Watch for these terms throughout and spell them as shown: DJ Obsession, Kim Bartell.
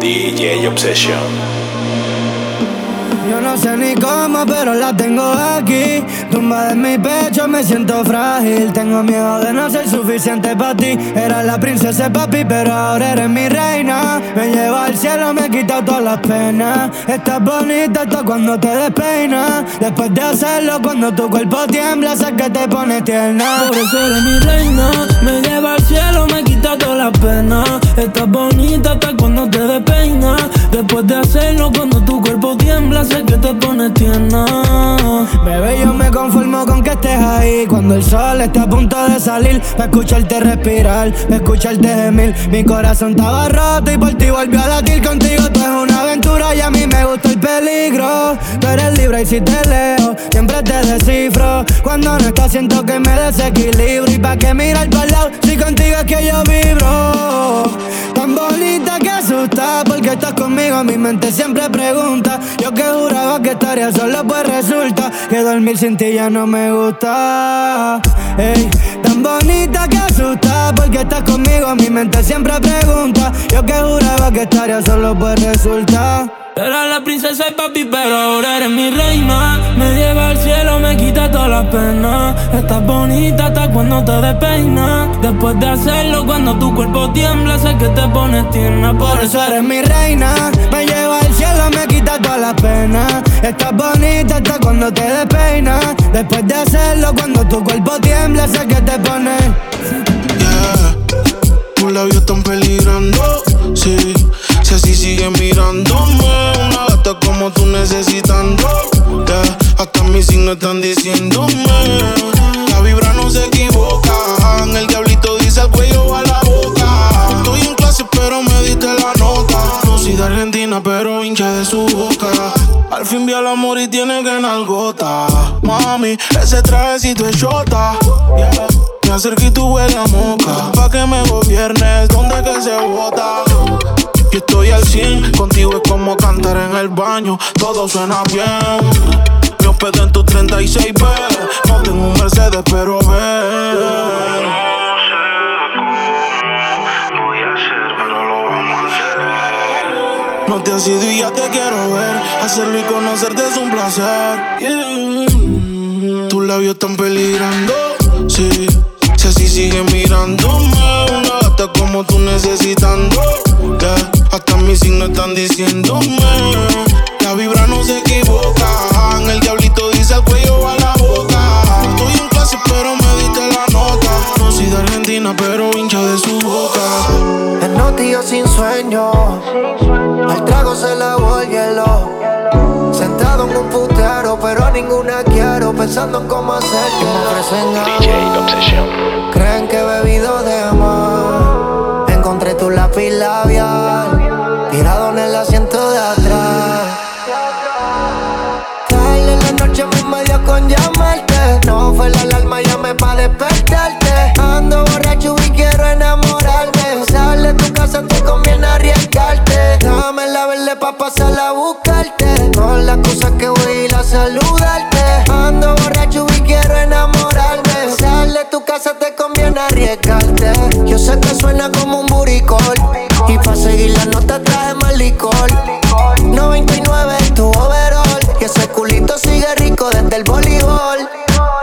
DJ Obsession. Yo no sé ni cómo, pero la tengo aquí. Tumbada en mi pecho, me siento frágil. Tengo miedo de no ser suficiente para ti. Era la princesa, papi, pero ahora eres mi reina. Me lleva al cielo, me quita todas las penas. Estás bonita hasta cuando te despeinas. Después de hacerlo, cuando tu cuerpo tiembla, sé que te pones tierna. Por eso eres mi reina. Me lleva al cielo, me quita todas las penas. Estás bonita hasta cuando te despeinas. Después de hacerlo, cuando tu cuerpo tiembla, sé que te pones tierna. Bebé, yo me conformo con que estés ahí. Cuando el sol está a punto de salir, pa' escucharte respirar, pa' escucharte gemir. Mi corazón estaba roto y por ti volvió a latir. Contigo tú es una aventura y a mí me gusta el peligro. Tú eres libre y si te leo, siempre te descifro. Cuando no estás siento que me desequilibro. Y pa' qué mirar pa'l lado si contigo es que yo vibro. Tan bonita que asusta, porque estás conmigo, mi mente siempre pregunta. Yo que juraba que estaría solo, pues resulta que dormir sin ti ya no me gusta. Ey, tan bonita que asusta, porque estás conmigo, mi mente siempre pregunta. Yo que juraba que estaría solo, pues resulta. Era la princesa y papi, pero ahora eres mi reina. Me lleva al cielo, me quita todas las penas. Estás bonita hasta cuando te despeinas. Después de hacerlo, cuando tu cuerpo tiembla, sé que te pones tierna. Por eso eres mi reina. Me lleva al cielo, me quita todas las penas. Estás bonita hasta cuando te despeinas. Después de hacerlo, cuando tu cuerpo tiembla, sé que te pones. Yeah, tus labios están peligrando, sí. Si así sigue mirándome, una gata como tú necesitándote. Hasta mis signos están diciéndome. La vibra no se equivoca. En el diablito dice al cuello o a la boca. Estoy en clase pero me diste la nota. No soy de Argentina pero hincha de su boca. Al fin vi al amor y tiene que nalgota. Mami, ese trajecito es chota, yeah. Me acerqué y tú huele a moca. Pa' que me gobiernes, ¿dónde que se bota? Yo estoy al 100, contigo es como cantar en el baño, todo suena bien. Me hospedé en tu 36B, no tengo un Mercedes, pero ve. No sé cómo voy a hacer, pero lo vamos a hacer. No te has ido y ya te quiero ver, hacerlo y conocerte es un placer. Yeah. Tus labios están peligrando, sí. Si así sigue mirándome, una gata como tú necesitándote. Hasta mis signos están diciéndome. La vibra no se equivoca. En el diablito dice al cuello o a la boca. Estoy en clase pero me diste la nota. No soy de Argentina pero hincha de su boca. En los días sin sueño, al trago se la voy hielo. Sentado en un putero pero a ninguna quiero. Pensando en cómo hacer que me ofrecen algo. DJ Obsession. Creen que he bebido de más. Encontré tu lápiz labial tirado en el asiento de atrás. Tarde en la noche me dio con llamarte. No fue la alarma, llamé pa' despertarte. Ando borracho y quiero enamorarme. Sale de tu casa, te conviene arriesgarte. Dame la verde pa' pasar a buscarte. Con las cosas que voy a ir a saludarte. Ando borracho y quiero enamorarme. De tu casa te conviene arriesgarte. Yo sé que suena como un buricol. Y pa' seguir la nota traje más licor. 99 en tu overall. Y ese culito sigue rico desde el voleibol.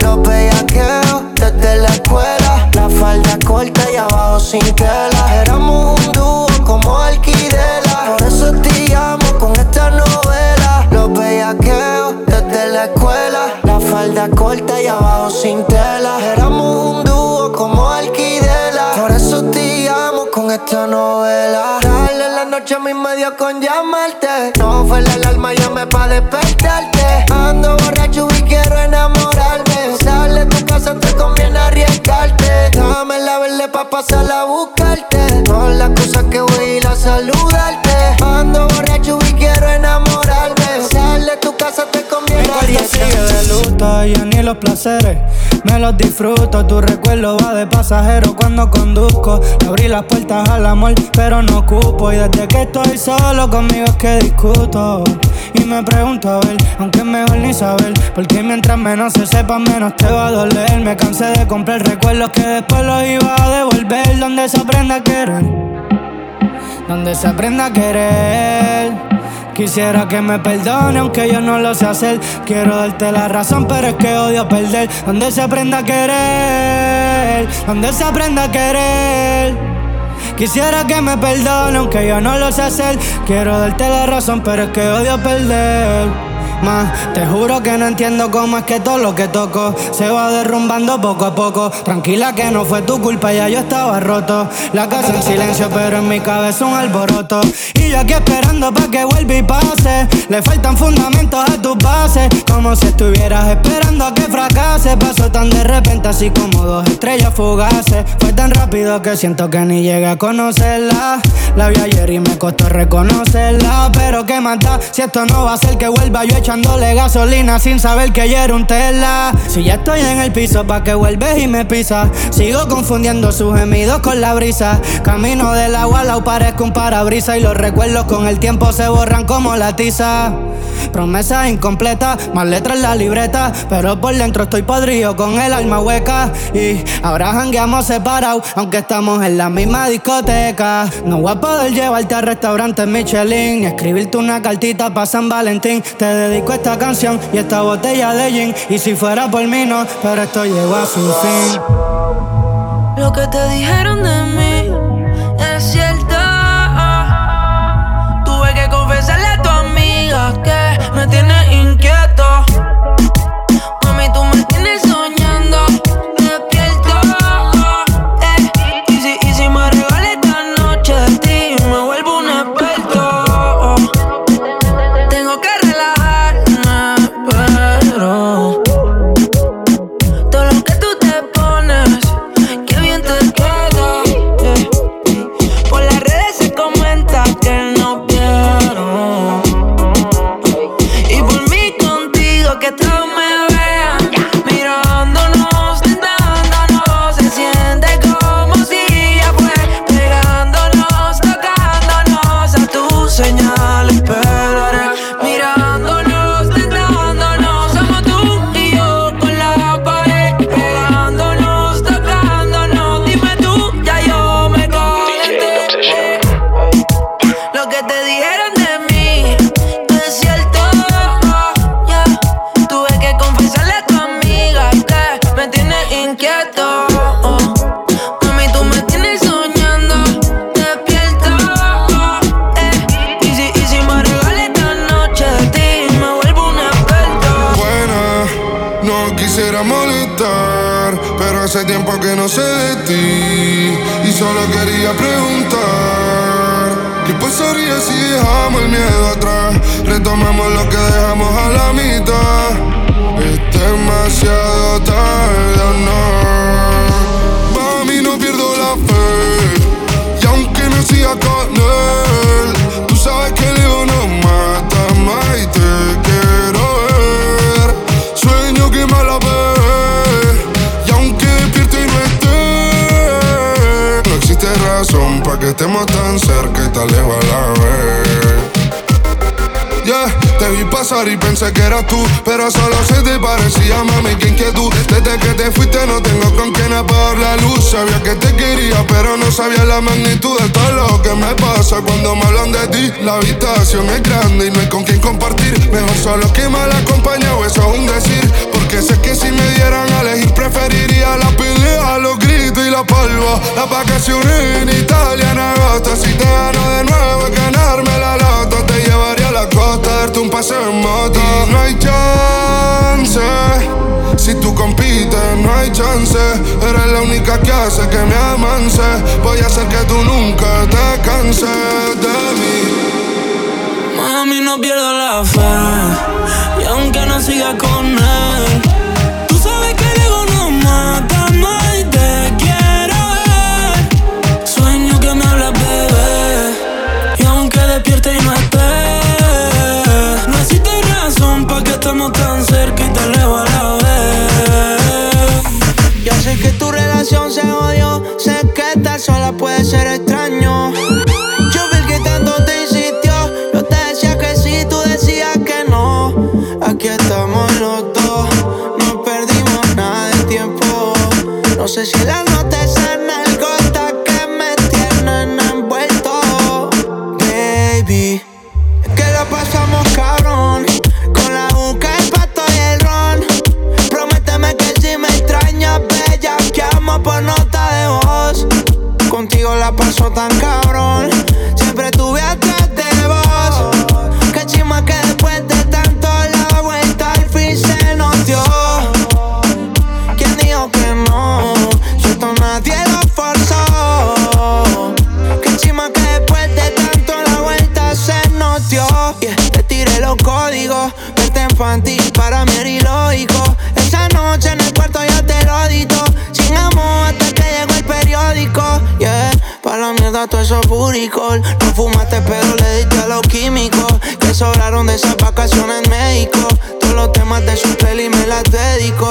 Los bellaqueos desde la escuela. La falda corta y abajo sin tela. Éramos un dúo como Alquidela. Por eso te amo con esta novela. Los bellaqueos desde la escuela. La falda corta y abajo sin tela. Esta novela. Dale en la noche a mí me dio con llamarte. No fue la alarma, llamé pa' despertarte. Ando borracho y quiero enamorarme. Sale de tu casa, te conviene arriesgarte. Dame la verde pa' pasar a buscarte. Con las cosas que voy a ir a saludarte. Ando borracho y quiero enamorarme. Sale de tu casa, te conviene arriesgarte. Mi cuarto sigue de luto y ya ni los placeres. me los disfruto. Tu recuerdo va de pasajero cuando conduzco. Le abrí las puertas al amor, pero no cupo. Y desde que estoy solo conmigo es que discuto. Y me pregunto a ver, aunque es mejor ni saber, porque mientras menos se sepa, menos te va a doler. Me cansé de comprar recuerdos que después los iba a devolver. Donde se aprenda a querer, donde se aprenda a querer. Quisiera que me perdone, aunque yo no lo sé hacer. Quiero darte la razón, pero es que odio perder. Donde se aprenda a querer, donde se aprenda a querer. Quisiera que me perdone, aunque yo no lo sé hacer. Quiero darte la razón, pero es que odio perder. Más, te juro que no entiendo cómo es que todo lo que toco se va derrumbando poco a poco. Tranquila que no fue tu culpa, ya yo estaba roto. La casa en silencio, pero en mi cabeza un alboroto. Y yo aquí esperando pa' que vuelva y pase. Le faltan fundamentos a tus bases, como si estuvieras esperando a que fracase. Pasó tan de repente, así como dos estrellas fugaces. Fue tan rápido que siento que ni llegué a conocerla. La vi ayer y me costó reconocerla. Pero qué más da, si esto no va a ser que vuelva. Yo echándole gasolina sin saber que ella era un tela. Si ya estoy en el piso, pa' que vuelves y me pisas. Sigo confundiendo sus gemidos con la brisa. Camino del agua al lado, parezco un parabrisas. Y los recuerdos con el tiempo se borran como la tiza. Promesas incompletas, más letras en la libreta. Pero por dentro estoy podrido con el alma hueca. Y ahora jangueamos separados, aunque estamos en la misma discoteca. No voy a poder llevarte a restaurantes Michelin, ni escribirte una cartita pa' San Valentín. Te dedico esta canción y esta botella de gin. Y si fuera por mí no, pero esto llegó a su fin. Lo que te dijeron de mí es cierto. Tuve que confesarle a tu amiga que me tienes inquieto. Mami, tú me tienes soñando despierto. Y si me regales esta noche de ti, me vuelvo un experto. Tengo que relajarme, pero todo lo que tú te pones, qué bien te queda. Por las redes se comenta que no vieron. Y por mí contigo que todos me vean mirándonos, tentándonos. Se siente como si ya fue pegándonos, tocándonos. A tus señales esperaré, mirándonos, tentándonos. Somos tú y yo con la pared, pegándonos, tocándonos. Dime tú, ya yo me DJ calenté. Obsession. Lo que te dijeron de mí es cierto, yeah. Tuve que confesarle a tu amiga que me tienes inquieto. Mami, tú me tienes soñando despierto. Y si me regales esta noche de ti, me vuelvo un experto. Buena, no quisiera molestar, pero hace tiempo que no sé de ti y solo quería preguntar. ¿Qué pasaría si dejamos el miedo atrás? Retomamos lo que dejamos a la mitad. Es demasiado tarde, no. Pa' mí no pierdo la fe, y aunque no siga con él, tú sabes que el ego no mata más y te quiero ver. Sueño que me la ve, y aunque despierto y no esté, no existe razón pa' que estemos tan cerca y tan lejos a la vez. Yeah, te vi pasar y pensé que eras tú, pero solo se te parecía, mami, que inquietud. Desde que te fuiste no tengo con quién apagar la luz. Sabía que te quería, pero no sabía la magnitud de todo lo que me pasa cuando me hablan de ti. La habitación es grande y no hay con quién compartir. Mejor solo que mal acompañado, eso es un decir. Porque sé que si me dieran a elegir, preferiría la pelea, los gritos y la palma. Las vacaciones en Italia en agosto. Si te gano de nuevo es ganarme la lata. Te llevaría a la costa, darte un paseo en moto. Y no hay chance, si tú compites no hay chance. Eres la única que hace que me amance. Voy a hacer que tú nunca te canses de mí. Mami, no pierdo la fe, y aunque no siga con él, tú sabes que el ego no mata más y te quiero ver. Sueño que me hablas, bebé, y aunque despierte y no esté, no existe razón pa' que estemos tan cerca y tan lejos a la vez. No sé si la nota es en el gota que me tienen envuelto. Baby, es que la pasamos cabrón. Con la juca, el pato y el ron. Prométeme que si me extrañas, bella, que amo por nota de voz. Contigo la paso tan cabrón. Siempre tuve atrás de vos. Que chima que después de tanto la vuelta al fin se nos dio. ¿Quién dijo que no? Si esto nadie lo forzó. Que chima que después de tanto la vuelta se nos dio. Yeah, te tiré los códigos. Verte en panty para mí era ilógico. Esa noche en el cuarto yo te lo dito. Sin amor hasta que llegó el periódico. Yeah. Pa' la mierda todo eso buricol. No fumaste pero le diste a los químicos que sobraron de esas vacaciones en México. Todos los temas de su playlist me las dedico.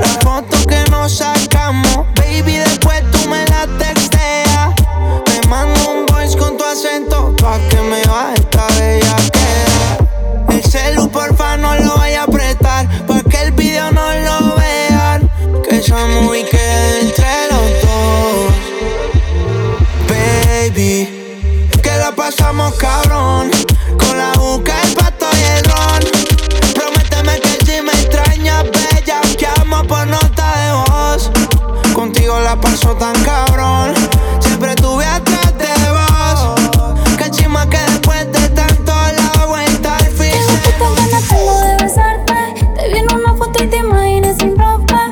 Las fotos que nos sacamos, baby, después tú me las texteas. Me mando un voice con tu acento pa' que me baje esta bellaquera. El celu porfa no lo vaya a apretar pa' que el video no lo vean. Que esa movie quede entre los dos. Baby, es que la pasamos cabrón. Con la juca, el pato y el ron. Prométeme que si me extrañas, bella, que amo por nota de voz. Contigo la paso tan cabrón. Siempre tuve atrás de vos. Que chima que después de tanto la vuelta al fin. Tengo tantas ganas como de besarte. Te vi en una foto y te imaginé sin ropa.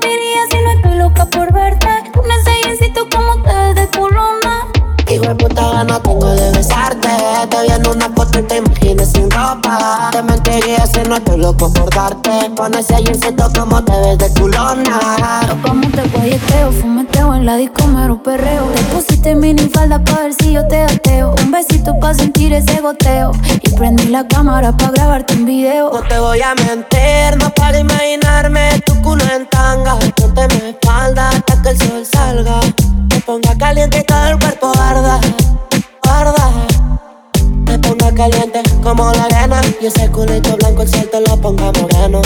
Te mentiría si no estoy loca por verte. Un enseñecito como tal de corona. Hijo de puta ganas tengo de besarte. Te vi en una foto y te imaginé sin ropa. Te mentiría si no estoy loco por darte. Con ese jeansito como te ves de culona. Loco, como te guayeteo, fumeteo en la disco, mero perreo. Te pusiste mini falda pa' ver si yo te ateo. Un besito pa' sentir ese goteo. Y prendí la cámara pa' grabarte un video. No te voy a mentir, no para imaginarme tu culo en tanga. Ponte mi espalda hasta que el sol salga. Me ponga caliente y todo el cuerpo arda, arda. Me ponga caliente como la arena. Y ese culito blanco el sol te lo ponga moreno.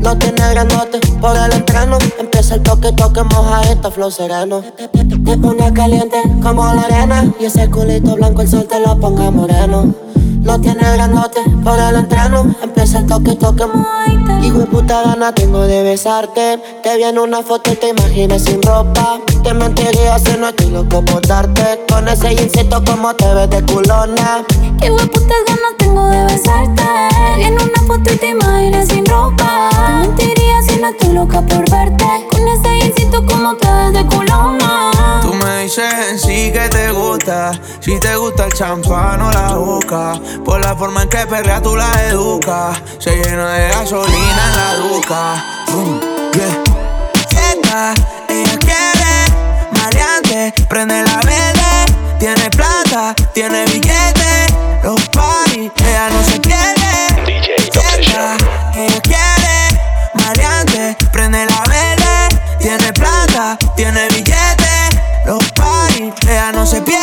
No tiene granote por el entreno. Empieza el toque, toque, moja esta flow sereno. Me ponga caliente como la arena. Y ese culito blanco el sol te lo ponga moreno. No tiene grandote por el entreno. Empieza el toque, toque. Hijo de puta gana tengo de besarte. Te vi en una foto y te imaginé sin ropa. Te mentiría si no estoy loco por darte. Con ese jeansito como te ves de culona. Hijo de puta gana tengo de besarte. Te vi en una foto y te imaginé sin ropa. Te mentiría si no estoy loca por verte. Con ese jeansito como te ves de culona. Tú me dices en sí que te gusta. Si te gusta el champán o la boca. Por la forma en que perrea tú la educas. Se llena de gasolina en la duca. Boom, yeah. Esta, ella quiere maleante, prende la vele. Tiene plata, tiene billete. Los party, ella no se pierde. DJ Obsession. Ella quiere maleante, prende la vele. Tiene plata, tiene billete. Los party, ella no se pierde.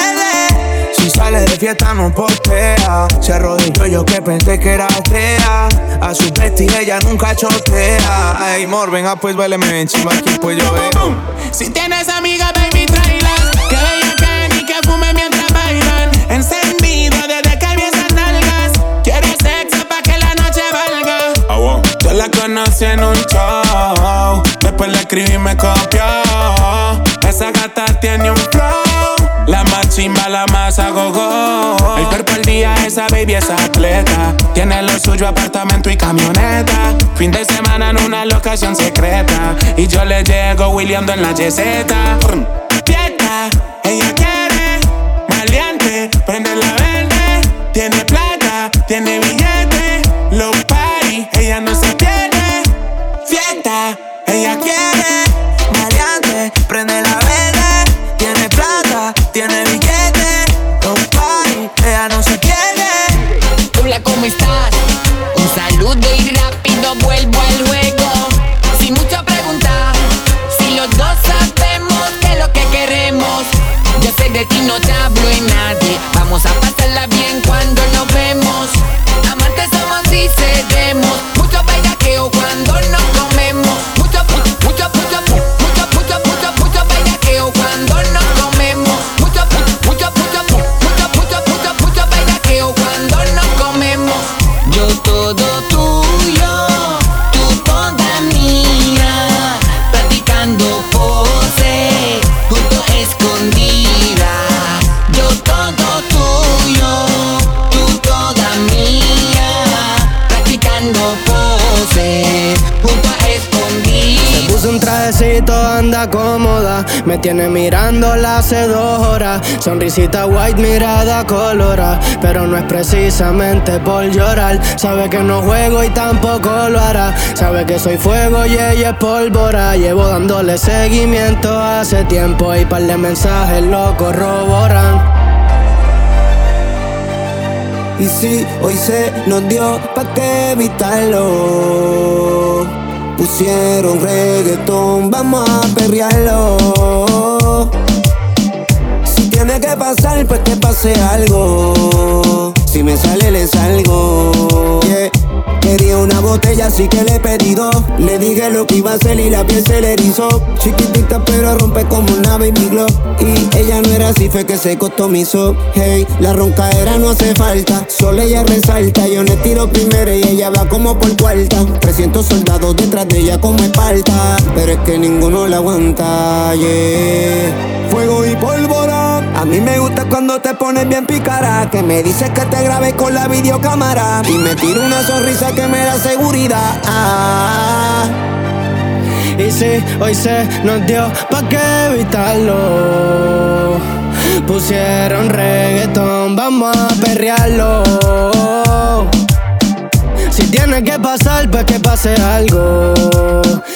Si sale de fiesta no postea. Se arrodilló yo que pensé que era atea. A su bestia ella nunca chotea. Ay, mor, venga pues váleme en chiva aquí pues yo veo. Si tienes amigas, baby, tráelas. Que bellacan y que fumen mientras bailan. Encendido desde que vi esas nalgas. Quiero sexo pa' que la noche valga. Oh, wow. Yo la conocí en un show. Después la escribí y me copió. Esa gata tiene un flow. La más chimba, la más a gogo. El cuerpo al día, esa baby es atleta. Tiene lo suyo, apartamento y camioneta. Fin de semana en una locación secreta. Y yo le llego wheeleando en la yeseta. Fiesta, ella quiere maleante, prende la verde. Tiene plata, tiene billete. Los party, ella no se pierde. Fiesta, ella quiere maleante, prende la verde. Tiene plata, tiene billete. Los party, ella no se pierde. Hola, ¿cómo estás? Un saludo y rápido vuelvo al juego. Sin mucho preguntar, si los dos sabemos que es lo que queremos. Yo sé de ti, no te hablo y nadie. Vamos a pasarla bien cuando nos vemos. Amantes somos y cedemos. Mucho bellaqueo cuando nos comemos. Mucho, mucho, mucho, mucho. Hace un trajecito, anda cómoda. Me tiene mirándola hace 2 horas. Sonrisita white, mirada colorada. Pero no es precisamente por llorar. Sabe que no juego y tampoco lo hará. Sabe que soy fuego y ella es pólvora. Llevo dándole seguimiento hace tiempo y par de mensajes lo corroboran. Y si hoy se nos dio, pa' qué evitarlo. Pusieron reggaetón, vamos a perrearlo. Si tiene que pasar, pues que pase algo. Si me sale, le salgo. Yeah. Quería una botella, así que le pedí 2. Le dije lo que iba a hacer y la piel se le erizó. Chiquitita pero rompe como una baby glow. Y ella no era así, fue que se customizó. Hey, la roncadera no hace falta. Solo ella resalta, yo le tiro primero y ella va como por cuarta. 300 soldados detrás de ella como Esparta. Pero es que ninguno la aguanta, yeah. Fuego y pólvora. A mí me gusta cuando te pones bien picara. Que me dices que te grabes con la videocámara. Y me tiro una sonrisa que me da seguridad. Ah. Y si hoy se nos dio, ¿pa' qué evitarlo? Pusieron reggaetón, vamos a perrearlo. Si tiene que pasar, pues que pase algo.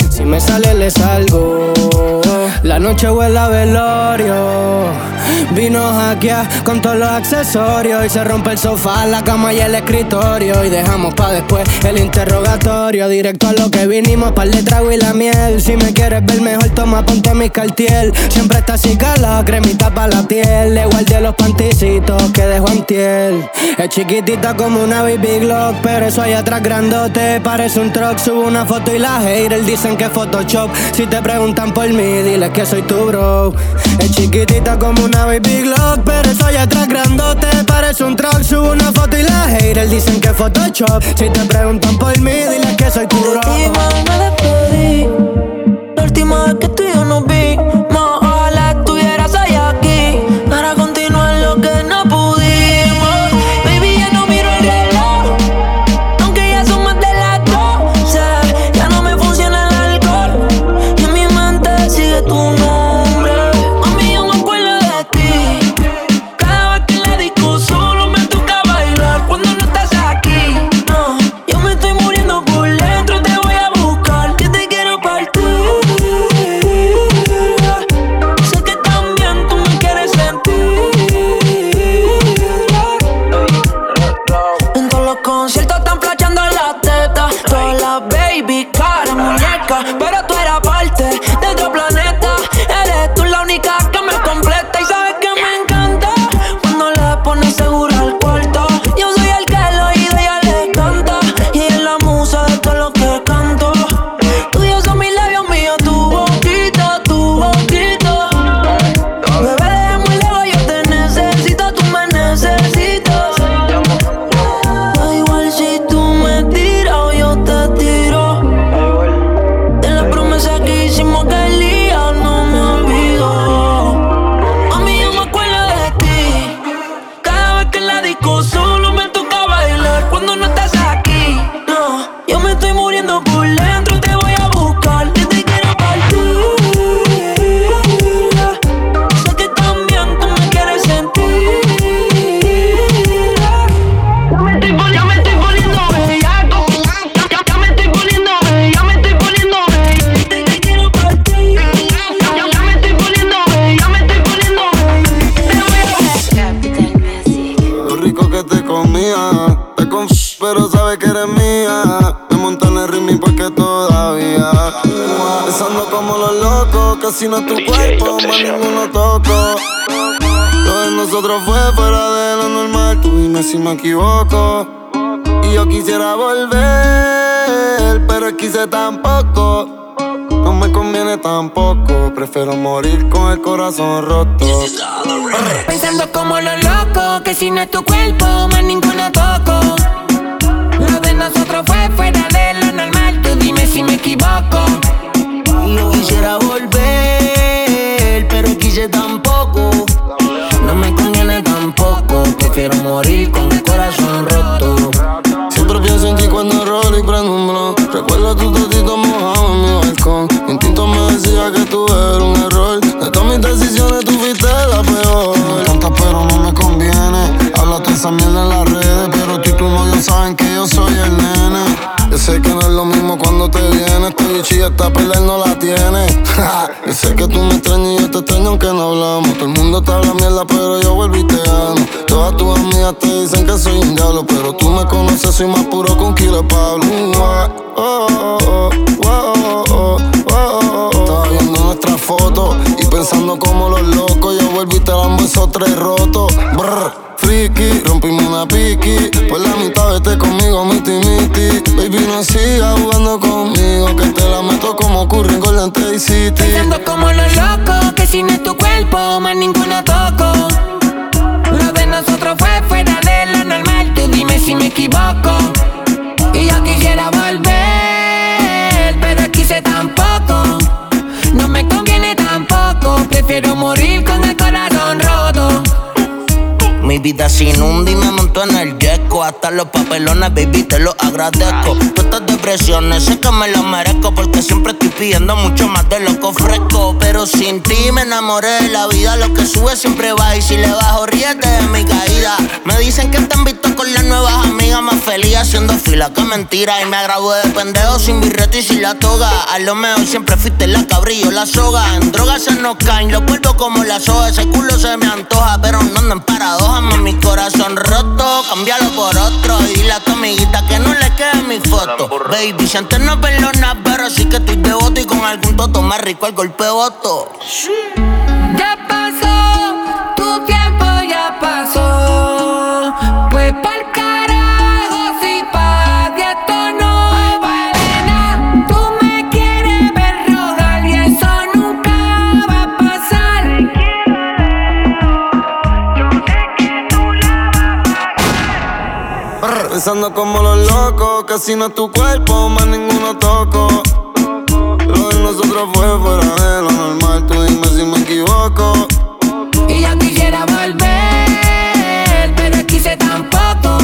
Si me sale, le salgo. La noche huele a velorio. Vino hackea con todos los accesorios. Y se rompe el sofá, la cama y el escritorio. Y dejamos pa' después el interrogatorio. Directo a lo que vinimos, par de trago y la miel. Si me quieres ver mejor, toma, ponte mi Cartier. Siempre está así calado, cremita pa' la piel. Le guardé los panticitos que dejó antier. Es chiquitita como una baby Glock, pero eso allá atrás grandote parece un truck. Subo una foto y la haters dicen que Photoshop. Si te preguntan por mí, diles que soy tu bro. Es chiquitita como una baby Glock, pero soy atrás grandote, parece un truck. Subo una foto y la haters dicen que Photoshop. Si te preguntan por mí, diles que soy tu bro. De ti, ma, me despedí. La última vez que tú y yo nos vimos, ojalá estuvieras hoy aquí para continuar lo que no pudimos. Baby, ya no miro el reloj, aunque ya son más de las 12. Ya no me funciona el alcohol y en mi mente sigue tu nombre. Si no es tu cuerpo, más ninguno toco. Lo de nosotros fue fuera de lo normal. Tú dime si me equivoco. Y yo quisiera volver, pero quise tampoco. No me conviene tampoco. Prefiero morir con el corazón roto. Pensando como los locos, que si no es tu cuerpo, más ninguno toco. Lo de nosotros fue fuera de lo normal. Tú dime si me equivoco. Yo quisiera volver, pero quise tampoco. No me conviene tampoco. Prefiero morir con el corazón roto. Siempre pienso en ti cuando rolo y prendo un blon. Recuerdo tu tetito mojado en mi balcón. Instinto esta pelea no la tiene. Y sé que tú me extrañas y yo te extraño aunque no hablamos. Todo el mundo te habla mierda pero yo vuelvo y te amo. Todas tus amigas te dicen que soy un diablo, pero tú me conoces, soy más puro que un kilo de Pablo. Estaba viendo nuestras fotos y pensando como los locos. Yo vuelvo y te dan besos tres rotos. Friki, rompimos una piqui. Por la mitad vete conmigo, miti miti. Baby, no sigas jugando conmigo, que te la meto como Curry en Golden State City. Pensando como los locos, que si no es tu cuerpo, más ninguna toco. Lo de nosotros fue fuera de lo normal, tú dime si me equivoco. Y yo quisiera volver, pero aquí sé tampoco. No me conviene tampoco, prefiero morir con el corazón roto. Mi vida se inunda y me monto en el yesco. Hasta los papelones, baby, te los agradezco. Todas estas depresiones sé que me las merezco, porque siempre estoy pidiendo mucho más de lo que ofrezco. Pero sin ti me enamoré de la vida. Lo que sube siempre va y si le bajo, ríete de mi caída. Me dicen que te han visto con las nuevas amigas, más feliz haciendo fila que mentira. Y me agravó de pendejo sin birreto y sin la toga. A lo mejor siempre fuiste la cabrillo, la soga. En drogas se nos caen, los vuelvo como la soga. Ese culo se me antoja, pero no ando en paradoja. Mi corazón roto, cámbialo por otro. Y dile a tu amiguita que no le quede mi foto. Baby, si antes no perdona, pero sí que estoy devoto. Y con algún toto más rico el golpe voto. Ya pasó, tu tiempo ya pasó. Pues pa'l carajo, si pa' ti esto no vale nada. Tú me quieres ver rogar y eso nunca va a pasar. Pensando como los locos, que si no es tu cuerpo, más ninguno toco. Lo de nosotros fue fuera de lo normal, tú dime si me equivoco. Y yo quisiera volver, pero aquí sé tampoco.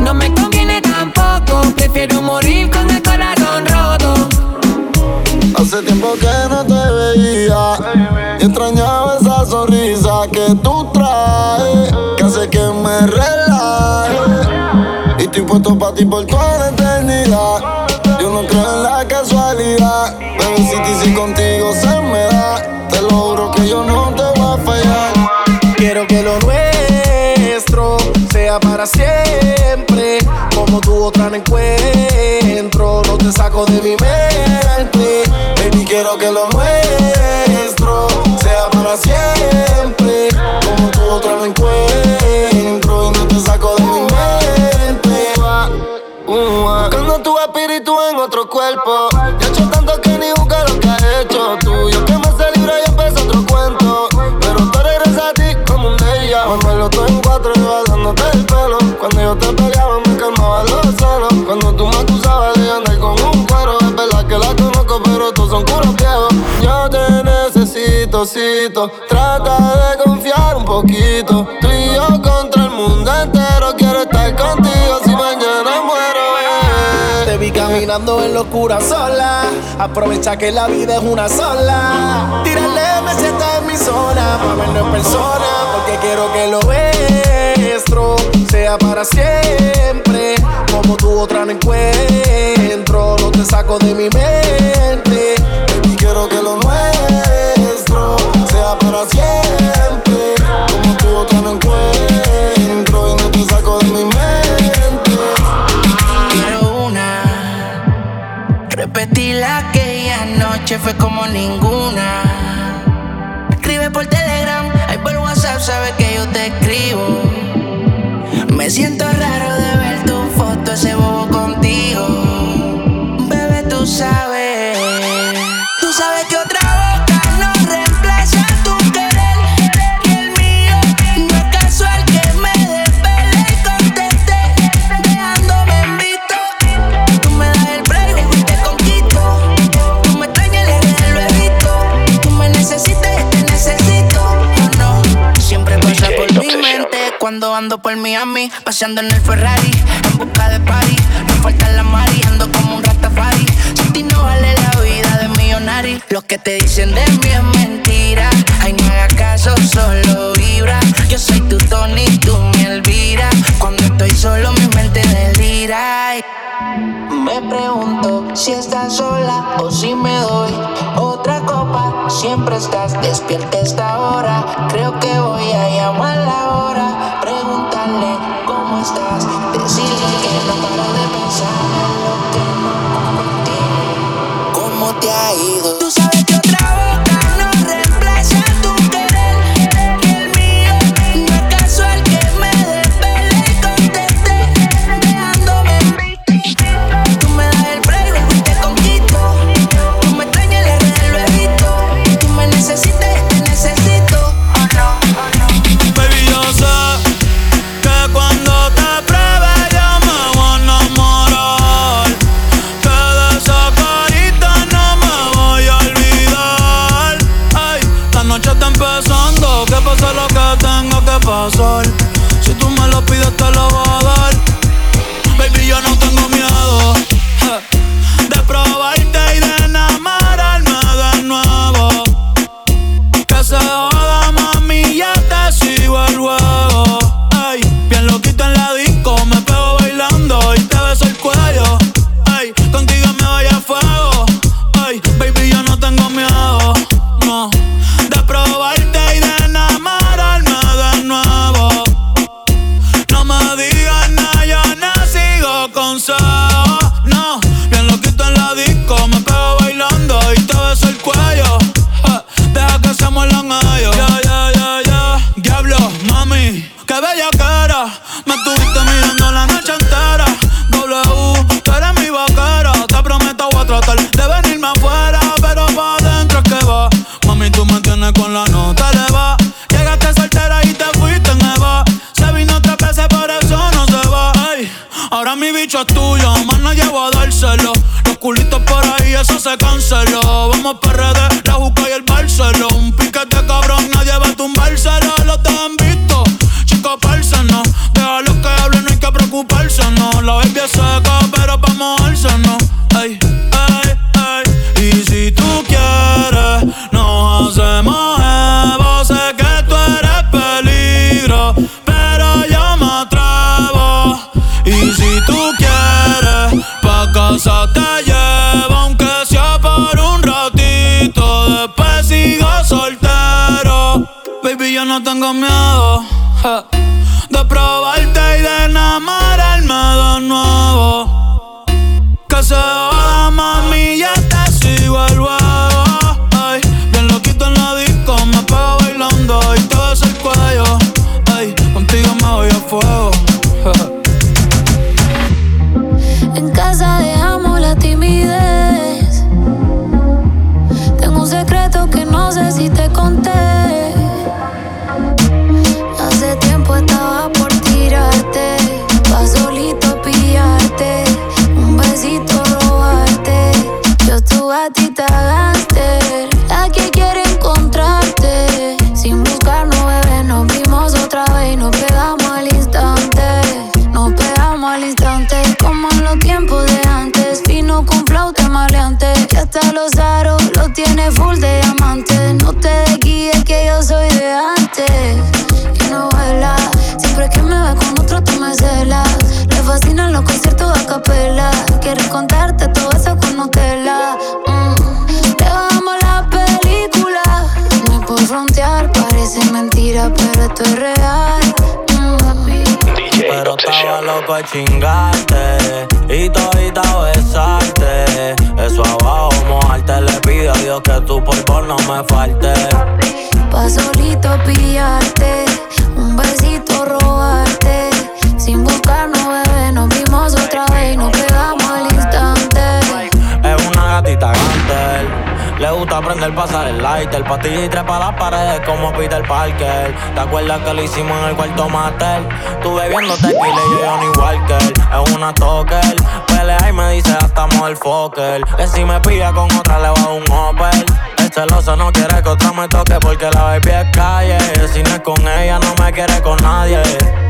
No me conviene tampoco, prefiero morir con el corazón roto. Hace tiempo que no te veía, y extrañaba esa sonrisa que tú traes, que hace que me relaje. Y estoy puesto pa' ti por toda la eternidad. Yo no creo en la casualidad, pero si te hice contigo se me da. Te lo juro que yo no te voy a fallar. Quiero que lo nuestro sea para siempre. Como tu otra no encuentro, no te saco de mi mente. Baby, quiero que lo nuestro sea para siempre. Como tu otra no encuentro, no te saco de mi mente. Buscando tu espíritu en otro cuerpo. Yo he hecho tanto que ni busca lo que has hecho tú. Yo que me se libra y empiezo otro cuento. Pero tú regresas a ti como un día. Cuando lo estoy en cuatro iba dándote el pelo. Cuando yo te peleaba me calmaba los celos. Cuando tú me acusabas de andar con un cuero. Es verdad que la conozco pero tú son curos viejos. Yo te necesito, cito. Trata de confiar un poquito. Tú y yo contra el mundo entero. Quiero estar contigo si mañana muero. Vi caminando en locura sola. Aprovecha que la vida es una sola. Tírale, me sienta en mi zona. Pa' verlo en persona. Porque quiero que lo nuestro sea para siempre. Como tu otra no encuentro, no te saco de mi mente. Y quiero que lo nuestro sea para siempre. Como tu otra no encuentro, y no te saco de mi mente. Repetirla aquella noche fue como ninguna. Escribe por Telegram, ahí por WhatsApp, sabes que yo te escribo. Me siento raro de ver tu foto, ese bobo contigo. Bebé, tú sabes que otra boca no reemplaza tu querer. Y el mío no es casual que me desvele y contesté, dejándome en visto. Tú me das el premio. Cuando ando por Miami, paseando en el Ferrari, en busca de party, no falta la mari, ando como un Rastafari. Sin ti no vale la vida de millonario. Lo que te dicen de mí es mentira. Ay, no hagas caso, solo vibra. Yo soy tu Tony, tú mi Elvira. Cuando estoy solo mi mente delira. Me pregunto si estás sola o si siempre estás despierta a esta hora. Creo que voy a llamarla ahora, preguntarle cómo estás, decirle que no paro de pensar lo que no contigo. ¿Cómo te ha ido? Tú sabes que otra boca no reemplaza tu querer, que el mío no es casual que me despele y contesté, dejándome en visto. Tú me das el break y te conquisto, tú me extrañas y alrededor lo evito, tú me necesitas. Lo que tengo que pasar, si tú me lo pides te lo voy a dar. Baby, yo no tengo miedo de probarte y de enamorarme de nuevo. Que se joda, mami, ya te sigo el juego. Ay, bien loquito en la disco, me pego bailando y te beso el cuello. Ay, contigo me voy a fuego. Ay, baby, yo no tengo miedo, no, de probarte y de no, bien loquito en la disco, me pego bailando y te beso el cuello. Deja que se muelan ellos. Ya, ya, ya, ya. Diablo, mami, qué bella cara. Me estuviste mirando la noche entera. W, tú eres mi vaquera. Te prometo voy a tratar de venirme afuera, pero pa' adentro es que va. Mami, tú me tienes con la nota elevada. Llegaste soltera y te fuiste en Eva. Se vino 3 veces, por eso no se va. Ay, ahora mi bicho es tuyo, más no llevo a dárselo. Los culitos por ahí, eso se canceló. Vamos pa' redes, la juca y el bárcelo. Un piquete cabrón, nadie va a tumbárselo. Los te han visto, chicos, pársenos. Deja los que hablen, no hay que preocuparse, no. La baby es seca, pero pa' mojarse, no. Ey, ey, ey. Y si tú quieres, nos hacemos jevos. Sé que tú eres peligro, pero yo me atrevo. Y si tú quieres, pa' casa te llevo, aunque sea por un ratito, después sigo soltero. Baby, yo no tengo miedo de probarte y de enamorarme de nuevo. Que se joda, mami, ya te sigo el huevo. Ay, bien loquito en la disco, me pego bailando y te beso el cuello. Ay, contigo me voy a fuego. En casa dejamos la timidez. Tengo un secreto que no sé si te conté. Hace tiempo estaba por tirarte, pa' solito pillarte, un besito robarte. Yo tu gatita gánster, la que quiere encontrarte. Sin buscarnos, bebé, nos vimos otra vez y nos pegamos al instante. Nos pegamos al instante, como en los tiempos de antes. Fino con flauta maleante, que hasta los aros los tiene full de diamantes. No te desguíes que yo soy de antes. Que no vuela, siempre que me ve con otro tú me celas. Le fascinan los conciertos a capela, quieres contarte todo eso con Nutella. Te bajamos la película, no es por frontear, parece mentira pero esto es real. Pero estaba loco de chingarte y todita besarte. Eso abajo mojarte, le pido a Dios que tu polvo no me falte. Pa' solito pillarte, un besito robarte. Sin buscarnos, bebé, nos vimos otra vez y nos pegamos al instante. Es una gatita gante, le gusta prender, pasar el lighter, pastilla y trepa las paredes como Peter Parker. ¿Te acuerdas que lo hicimos en el cuarto mater? Tú bebiendo tequila y yo Johnny Walker. Es una toker, pelea y me dice hasta el fucker. Que si me pilla con otra le va a un Opel. El celoso no quiere que otra me toque porque la baby es calle. Si no es con ella no me quiere con nadie.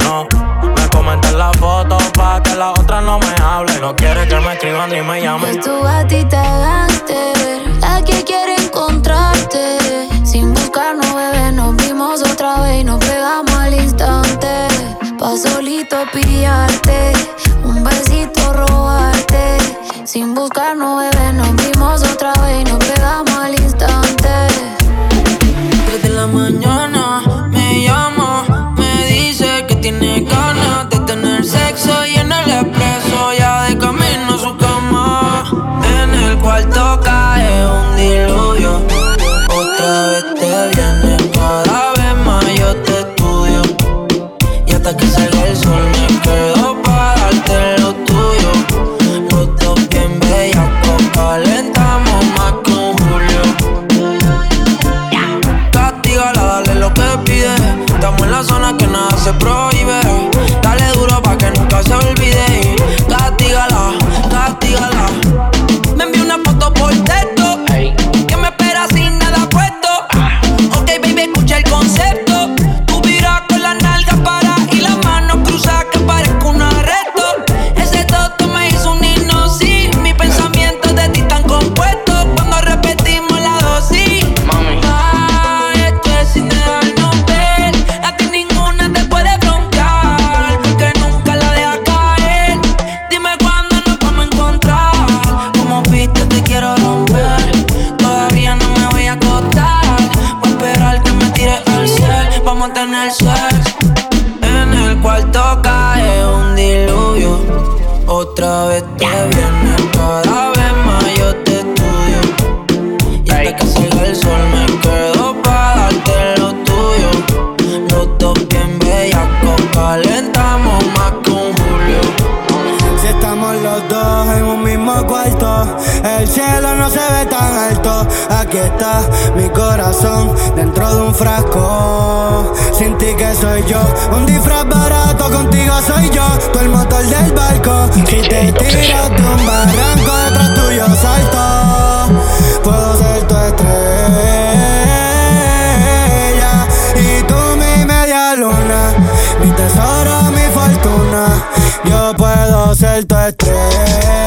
No, me comentan la foto pa' que la otra no me hable. No quiere que me escriban ni me llamen. Es tu gatita gánster, la que quiere encontrarte. Sin buscarnos, bebé, nos vimos otra vez y nos pegamos al instante. Pa' solito pillarte, un besito robarte. Sin buscarnos, bebé, nos vimos otra vez y nos pegamos al instante. el sex. En el cuarto cae un diluvio. Otra vez te vienes para ver más, yo te estudio. Y hasta que salga el sol me quedo para darte lo tuyo. Los dos bien bellacos, calentamos más que un julio. Si estamos los dos en un mismo cuarto, el cielo no se ve tan alto. Aquí está mi corazón dentro de un frasco. Sin ti que soy yo, un disfraz barato, contigo soy yo. Tú el motor del barco. Si te tiras de un barranco, detrás tuyo salto. Puedo ser tu estrella y tú mi media luna, mi tesoro, mi fortuna. Yo puedo ser tu estrella.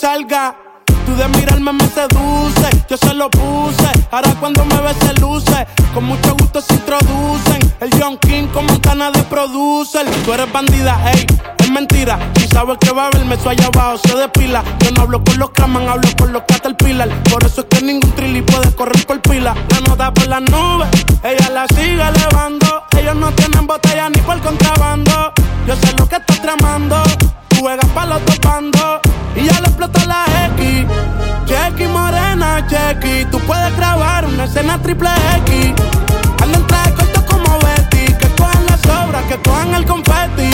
Salga, tú de mirarme me seduces, yo se lo puse, ahora cuando me ves se luce, con mucho gusto se introducen, el John King con Montana de producer, tú eres bandida, ey, es mentira, si sabes que va a verme eso allá abajo se despila, yo no hablo con los Kraman, hablo con los Caterpillar, por eso es que ningún trilli puede correr por pila, la nota por las nubes, ella la sigue elevando, ellos no tienen botella ni por contrabando, yo sé lo que estás tramando, tú juegas pa' los dos bandos. Y ya le explotó la X, Chequi morena, Chequi. Tú puedes grabar una escena triple X. Ando en traje corto como Betty. Que cojan las obras, que cojan el confeti.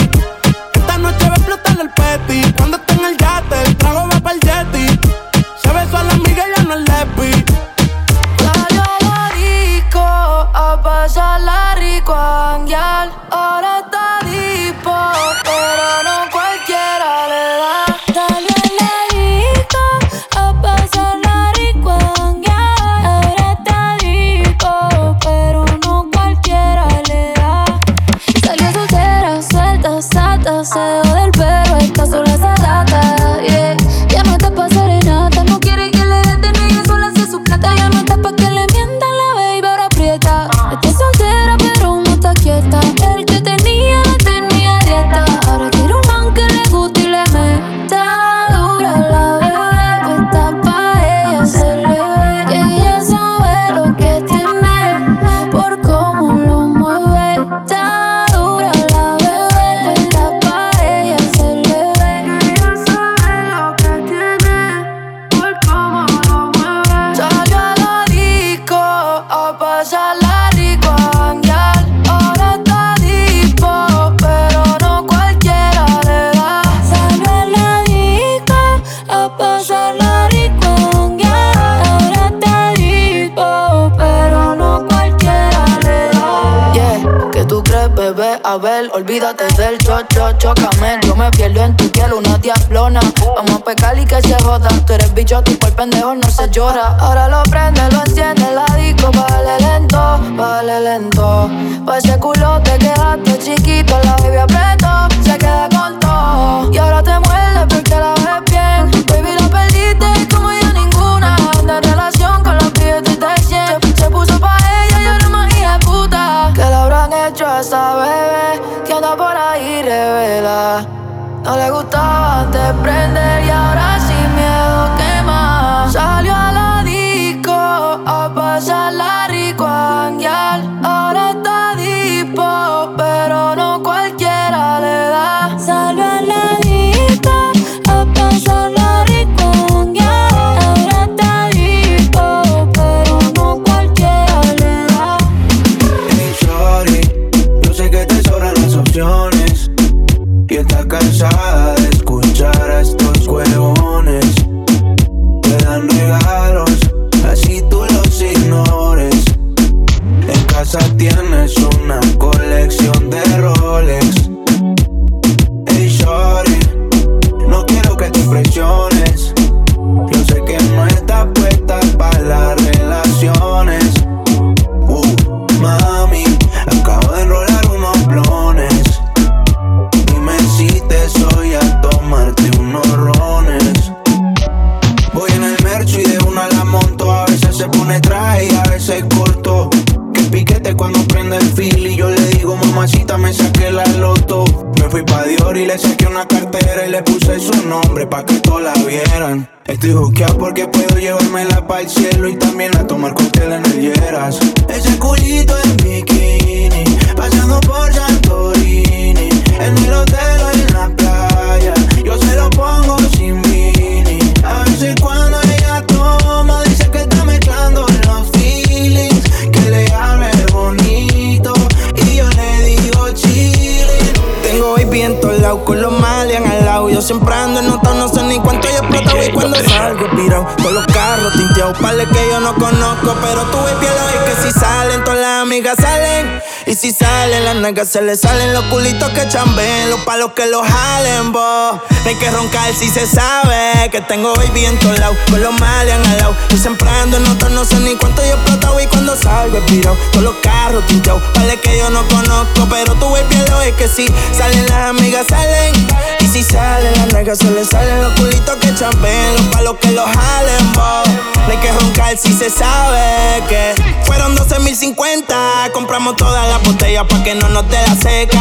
Esta noche va a explotar el peti. Cuando esté en el yate, el trago va para el jetty. Se besó a la amiga y ya no es lesbi. Playa la disco, a pasarla rico a janguear. Ahora está dispo, pero no cualquiera le da. Pasar la rico, ahora está rico. quieres, bebé, a ver, olvídate del chocamel. Yo me pierdo en tu piel, una diablona. Vamos a pecar y que se joda. Tú eres bichote y por pendejo no se llora. Ahora lo prende, lo enciende, la disco, bájale lento. Pa' ese culo te quedaste chiquito, la baby aprieto, se queda con todo. Y ahora te muerde porque la ves bien. Baby, la perdiste y como yo ninguna. Anda en relación con los pibes de Texien. Se puso pa' ella y ahora más hija puta. ¿Qué le habrán hecho a esa bebé que anda por ahí revela? No le gustaba antes prender y ahora sin miedo quema. Salió a la disco a pasarla rico a janguear. Ahora está dispo, pero no cualquiera le da. Salió a la disco a pasarla rico a janguear. Ahora está dispo, pero no cualquiera le da. Hey, sorry, yo sé que te sobran las opciones y estás cansada de escuchar a estos huevones. Te dan regalos, así tú los ignores. En casa tienes una colección de Rolex. Hey shorty, no quiero que te presiones. Yo sé que no estás puesta para las relaciones. Mami, acabo de enrolar unos blones. Dime si te soy a tomarte unos rones. Voy en el Merch y de una la monto. A veces se pone traje y a veces corto. Que piquete cuando prende el fili. Yo le digo, mamacita, me saqué la loto. Me fui pa' Dior y le saqué una cartera y le puse su nombre pa' que todos la vieran. Estoy juzgado porque puedo llevármela pa'l cielo y también a tomar cóctel en el Hieras. Ese culito en bikini, pasando por Santorini. En el hotel o en la playa, yo se lo pongo sin mini. A veces cuando ella toma, dice que está mezclando los feelings. Que le hable bonito y yo le digo chillin'. Tengo baby en todos lados, con los malian al lado. Yo siempre ando notado, no sé ni cuánto yo explotado. Y cuando salgo pirao, con los carros tinteados. Pales que yo no conozco, pero tu baby lo es que si salen, todas las amigas salen. Y si salen las nalgas se le salen los culitos que chambeen, los palos que los jalen, bo. No hay que roncar si se sabe que tengo baby en todos lados, con los malean al lado. Yo siempre ando en otro, no sé ni cuánto yo explotado. Y cuando salgo he pirao, con los carros tinteados. Pales que yo no conozco, pero tu baby lo es que si salen las amigas salen. Y si salen las nalgas se le salen los culitos que chambeen, los palos que los jalen, bo. No hay que roncar si se sabe que fueron 12,050, compramos todas las botella pa' que no nos te la seca.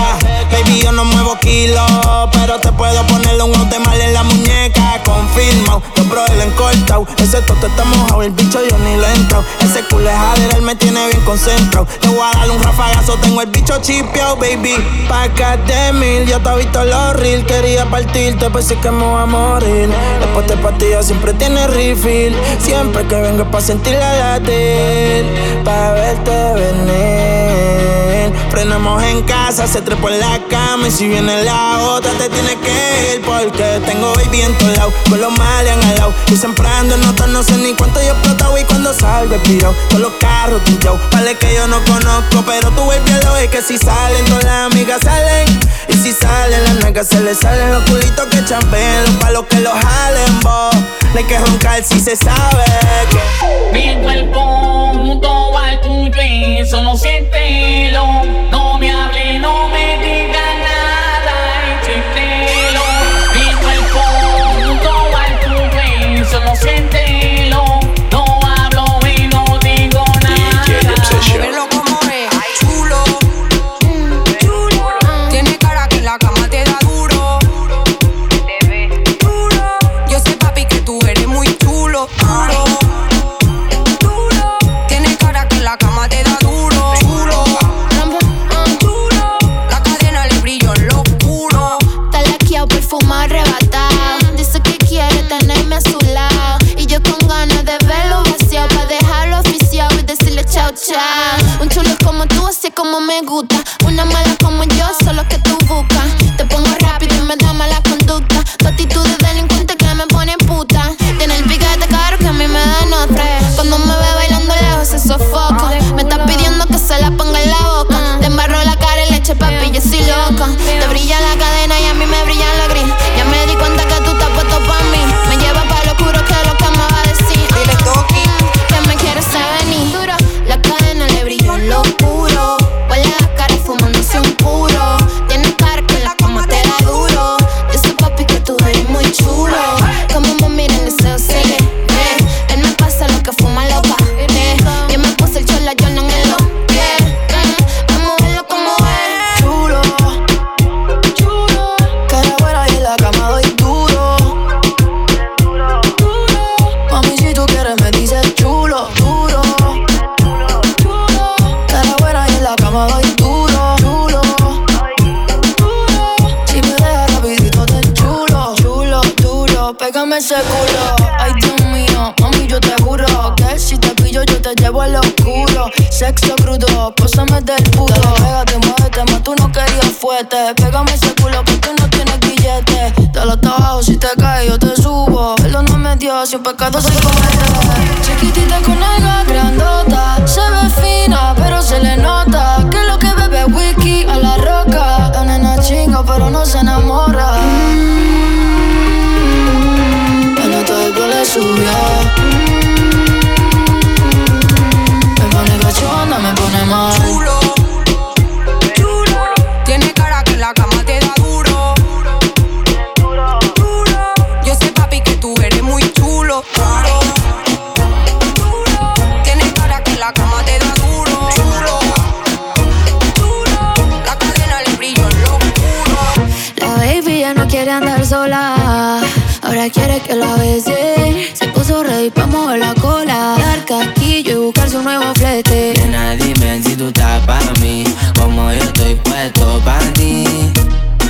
Baby, yo no muevo kilos, pero te puedo ponerle un out de mal en la muñeca. Confirmao, los bros le han cortao. Ese toto está mojao, el bicho yo ni le he entrao. Ese culo es él me tiene bien concentrao. Te voy a dar un rafagazo, tengo el bicho chipeao, baby. Pacas de 1000, yo te he visto los reels. Quería partirte, pues sí que me voy a morir. Después de pastillas siempre tiene refill. Siempre que vengo pa' sentir la latir, pa' verte venir. Frenamos en casa, se trepó en la cama. Y si viene la otra te tienes que ir, porque tengo baby en todos lados, con los malean al lado. Yo siempre ando en otro, no sé ni cuánto yo explotao. Y cuando salgo he pirao, con los carros tinteao. Vale que yo no conozco, pero tu baby lo es que si salen, todas las amigas salen. Y si salen las nalgas se le salen los culitos que champeen, los palos que los jalen, bo. No hay que roncar si se sabe que mi cuerpo junto al tuyo y solo siéntelo. No me hable, no me diga nada, échételo. Mi cuerpo junto al tuyo y solo siéntelo. No hablo y no digo nada. DJ Obsession. Velo como es, chulo, chulo. Tiene cara que la cama te da duro, duro. Yo sé, papi, que tú eres muy chulo, duro, duro. Tiene cara que la cama te da duro. Un chulo como tú, así como me gusta. Una mala como yo, solo que tú buscas. Te pongo rápido y me da mala conducta. Tu actitud de delincuente que me pone puta. Tiene el piquete caro que a mí me dan otra. Cuando me ve bailando lejos se sofoco. Me está pidiendo que se la ponga en la boca. Te embarro la cara y le eche yo estoy loca. Te brilla la cadena y a mí me brilla la gris. Ya me di cuenta que tú estás puesto pa' mí. Me lleva pa' lo oscuro, que lo que me va a decir. Que me quieres venir duro. La cadena le brilló lo oscuro. Huele a cara fumándose un puro. Tienes cara que la cama te da duro. Dice papi que tú eres muy chulo. Como me miren el deseo se le ve. Él me pasa lo que fuma loca. Yo me puse el chola, yo no me lo ese culo. Ay, Dios mío, mami, yo te juro que si te pillo yo te llevo al oscuro. Sexo crudo, pósame del puro. Pégate, muévete, ma, tú no querías fuerte. Pégame ese culo porque no tienes billete. Te lo tabajo, si te caes yo te subo. Perdón, no me dio, si un pecado soy comete. Chiquitita con alga grandota, se ve fina, pero se le nota que lo que bebe es whisky a la roca. La nena chinga, pero no se enamora. Le subió. Me pone cachonda, me pone mal. Chulo, chulo. Tiene cara que la cama te da duro. Duro, duro. Yo sé, papi, que tú eres muy chulo. Claro. Duro. Tiene cara que la cama te da duro. Chulo, duro. La cadena le brilló en lo oscuro. La baby ya no quiere andar sola. Ahora quiere que la bese. Se puso ready pa' mover la cola, dar casquillo y buscar su nuevo flete. Nena, dime si tú estás pa' mí, como yo estoy puesto pa' ti.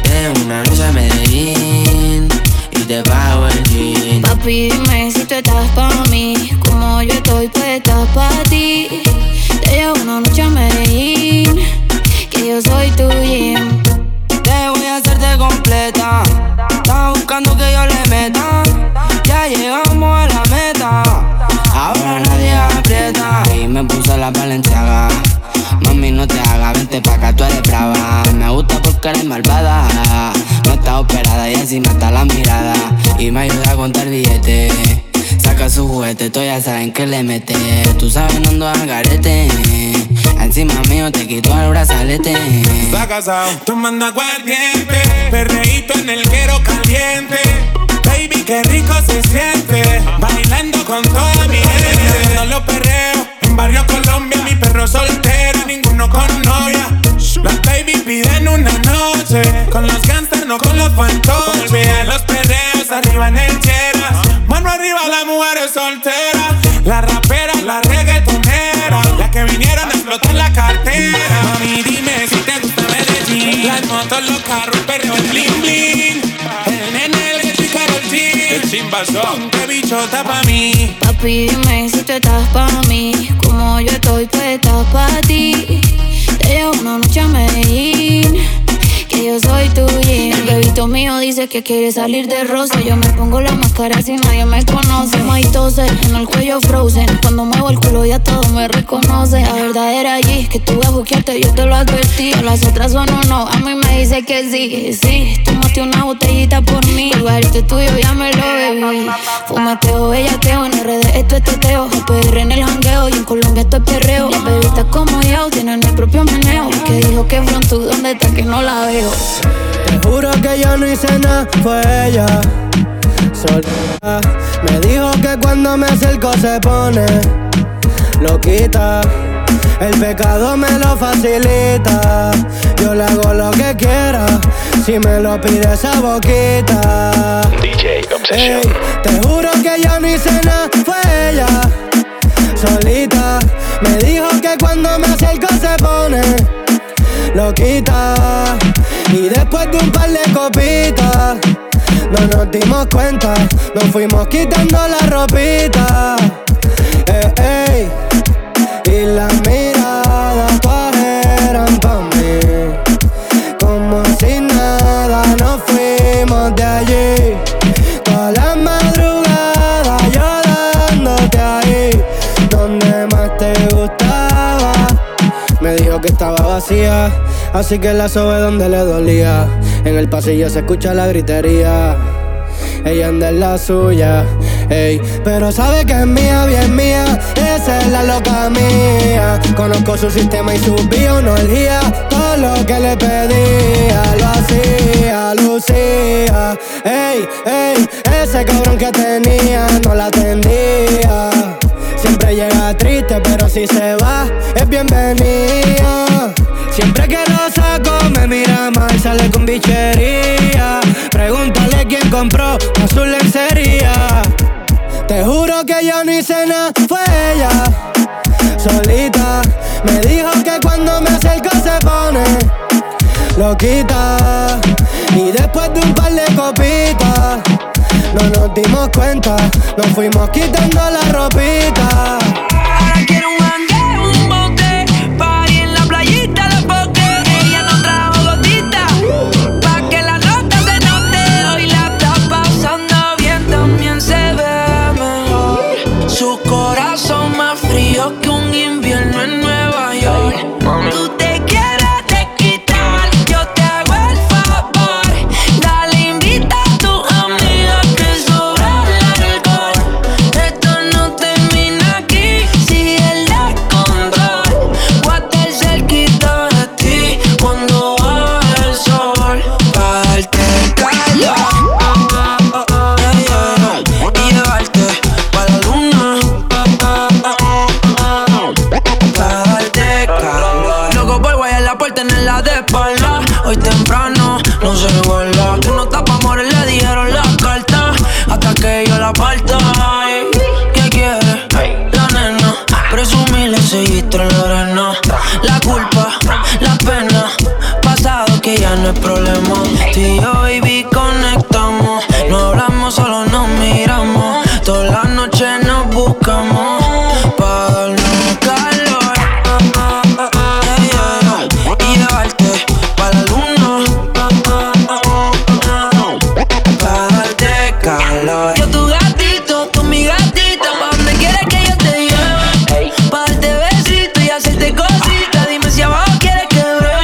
Es una noche a Medellín y te pago el jean. Papi, dime si tú estás pa' mí, como yo estoy puesta pa' ti. Te llevo una noche a Medellín, que yo soy tu jean. Te voy a hacerte completa. Estás buscando que yo le meta. Ya llegamos a la meta. Ahora nadie aprieta. Y me puso la Balenciaga. Mami, no te hagas, vente pa' acá, tú eres brava. Me gusta porque eres malvada. No está operada y encima está la mirada. Y me ayuda a contar billetes. Saca su juguete, todos ya saben que le mete. Tú sabes, no ando al garete. Encima mío te quito el brazalete. Está casado, tomando aguardiente. Perreíto en el guero caliente. Baby, qué rico se siente. Bailando con toda mi gente. No lo perreo, en barrio Colombia. Mi perro soltero, ninguno con novia. Las baby piden una noche. Con los gangsters, no con los fantoches. Olvida los perreos, arriba en el Cheras. Mano arriba, la mujer es soltera. La rapera, la reggaetonera. La que vinieron a explotar la cartera. Mami, dime si te gusta Medellín. Las motos, los carros, perreo, el bling bling. El nene, el hecho y Karol G. El chimbazo, ponte bichota pa' mí. Papi, dime si tú estás pa' mí, como yo estoy puesta pa' ti. Te llevo una noche a Medellín, que yo soy tu jean. El bebito mío dice que quiere salir de rosa. Yo me pongo la máscara si nadie me conoce. Maitose, en el cuello frozen. Cuando muevo el culo ya todo me reconoce. La verdad era allí, que tú vas a buscarte, yo te lo advertí. A las otras son o no, a mí me dice que sí. Sí, tómate una botellita por mí. El barrio tuyo ya me lo bebí. Fumateo, bellateo, en RD esto es teteo. APR en el jangueo y en Colombia esto es perreo. Las bebitas como yo tienen el propio meneo. El que dijo que frontú, ¿dónde está que no la veo? Te juro que yo no hice nada, fue ella solita. Me dijo que cuando me acerco se pone loquita. El pecado me lo facilita. Yo le hago lo que quiera, si me lo pide esa boquita. DJ Obsession. Ey, te juro que yo no hice nada, fue ella solita. Me dijo que cuando me acerco se pone loquita. Y después de un par de copitas no nos dimos cuenta, nos fuimos quitando la ropita. Ey, ey. Y las miradas todas eran pa' mí, como si nada nos fuimos de allí. Todas las madrugadas yo dándote ahí, donde más te gustaba. Me dijo que estaba vacía, así que la sobe donde le dolía. En el pasillo se escucha la gritería. Ella anda en la suya, ey, pero sabe que es mía, bien mía. Esa es la loca mía. Conozco su sistema y su bioenergía. Todo lo que le pedía lo hacía, lucía. Ey, ey, ese cabrón que tenía no la atendía. Siempre llega triste, pero si se va es bienvenida. Siempre que lo saco me mira mal, sale con bichería. Pregúntale quién compró a su lencería. Te juro que yo no hice nada, fue ella solita. Me dijo que cuando me acerco se pone loquita. Y después de un par de copitas no nos dimos cuenta, nos fuimos quitando la ropita. Ahora quiero un hangar, un bote, party en la playita, la boque. Ella no trajo gotita, pa' que la nota se note. Hoy la está pasando bien, también se ve mejor. Su corazón más frío que un invierno en Nueva York. Tú te quieres te quitar, yo te hago el favor. Dale, invita a tu amiga que sobra el alcohol. Esto no termina aquí, sigue el control. Voy a estar cerquita de ti cuando baje el sol, pa' darte calor, y llevarte pa' la luna, pa' darte calor. Loco por guayar la puerta en la de espalda. Hoy temprano no se guarda. Tú no estás pa' morir, le dijeron las cartas hasta que yo la parta. Ay, ¿qué quiere la nena? Presumirle ese gistro en la arena. La culpa, la pena, pasado que ya no es problema. Tú y yo, baby, conectamos. No hablamos, solo nos miramos. Todas las noches nos buscamos pa' darnos calor, y llevarte pa' la luna, pa' darte calor. Yo tu gatito, tú mi gatita, pa' donde quieras que yo te lleve, pa' darte besito y hacerte cosita. Dime si abajo quieres que breve.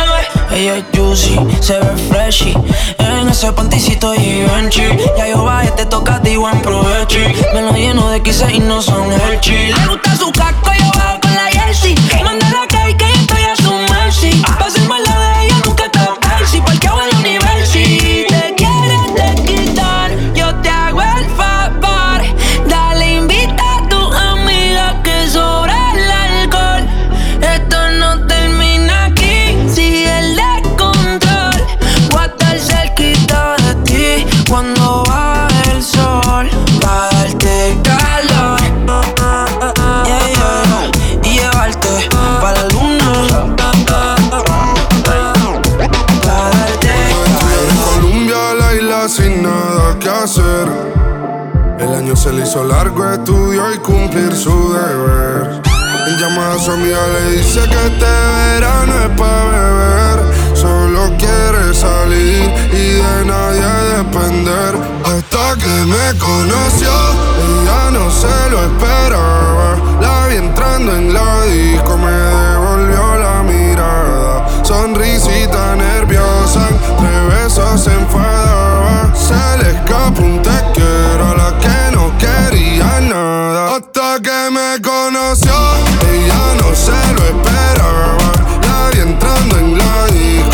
Ella es juicy, se ve freshy, en ese panticito Givenchy. Ya yo bajé, te toca a ti, buen provecho. Me lo lleno de quizás y no son Hershey. Le gusta su casco, yo bajo con la jersey. Manda la cake que yo estoy a su mercy. Pase mal la de ella, nunca te persi, porque voy a la universi. Te quieres te quitar, yo te hago el favor. Dale, invita a tu amiga que sobra el alcohol. Esto no termina aquí, sigue el descontrol. Voy a estar cerquita de ti cuando baje el sol, pa' darte calor, y llevarte pa' la luna, pa' darte calor. De Colombia a la isla sin nada que hacer. El año se le hizo largo, estudió y cumplir su deber. En llamada a su amiga le dice que este verano es pa' beber. Solo quiere salir y de nadie depender. Hasta que me conoció, ella no se lo esperaba. La vi entrando en la disco, me devolvió la mirada. Sonrisita nerviosa, entre besos se enfadaba. Se le escapó un te quiero a la que no quería nada. Hasta que me conoció, ella no se lo esperaba. La vi entrando en la disco,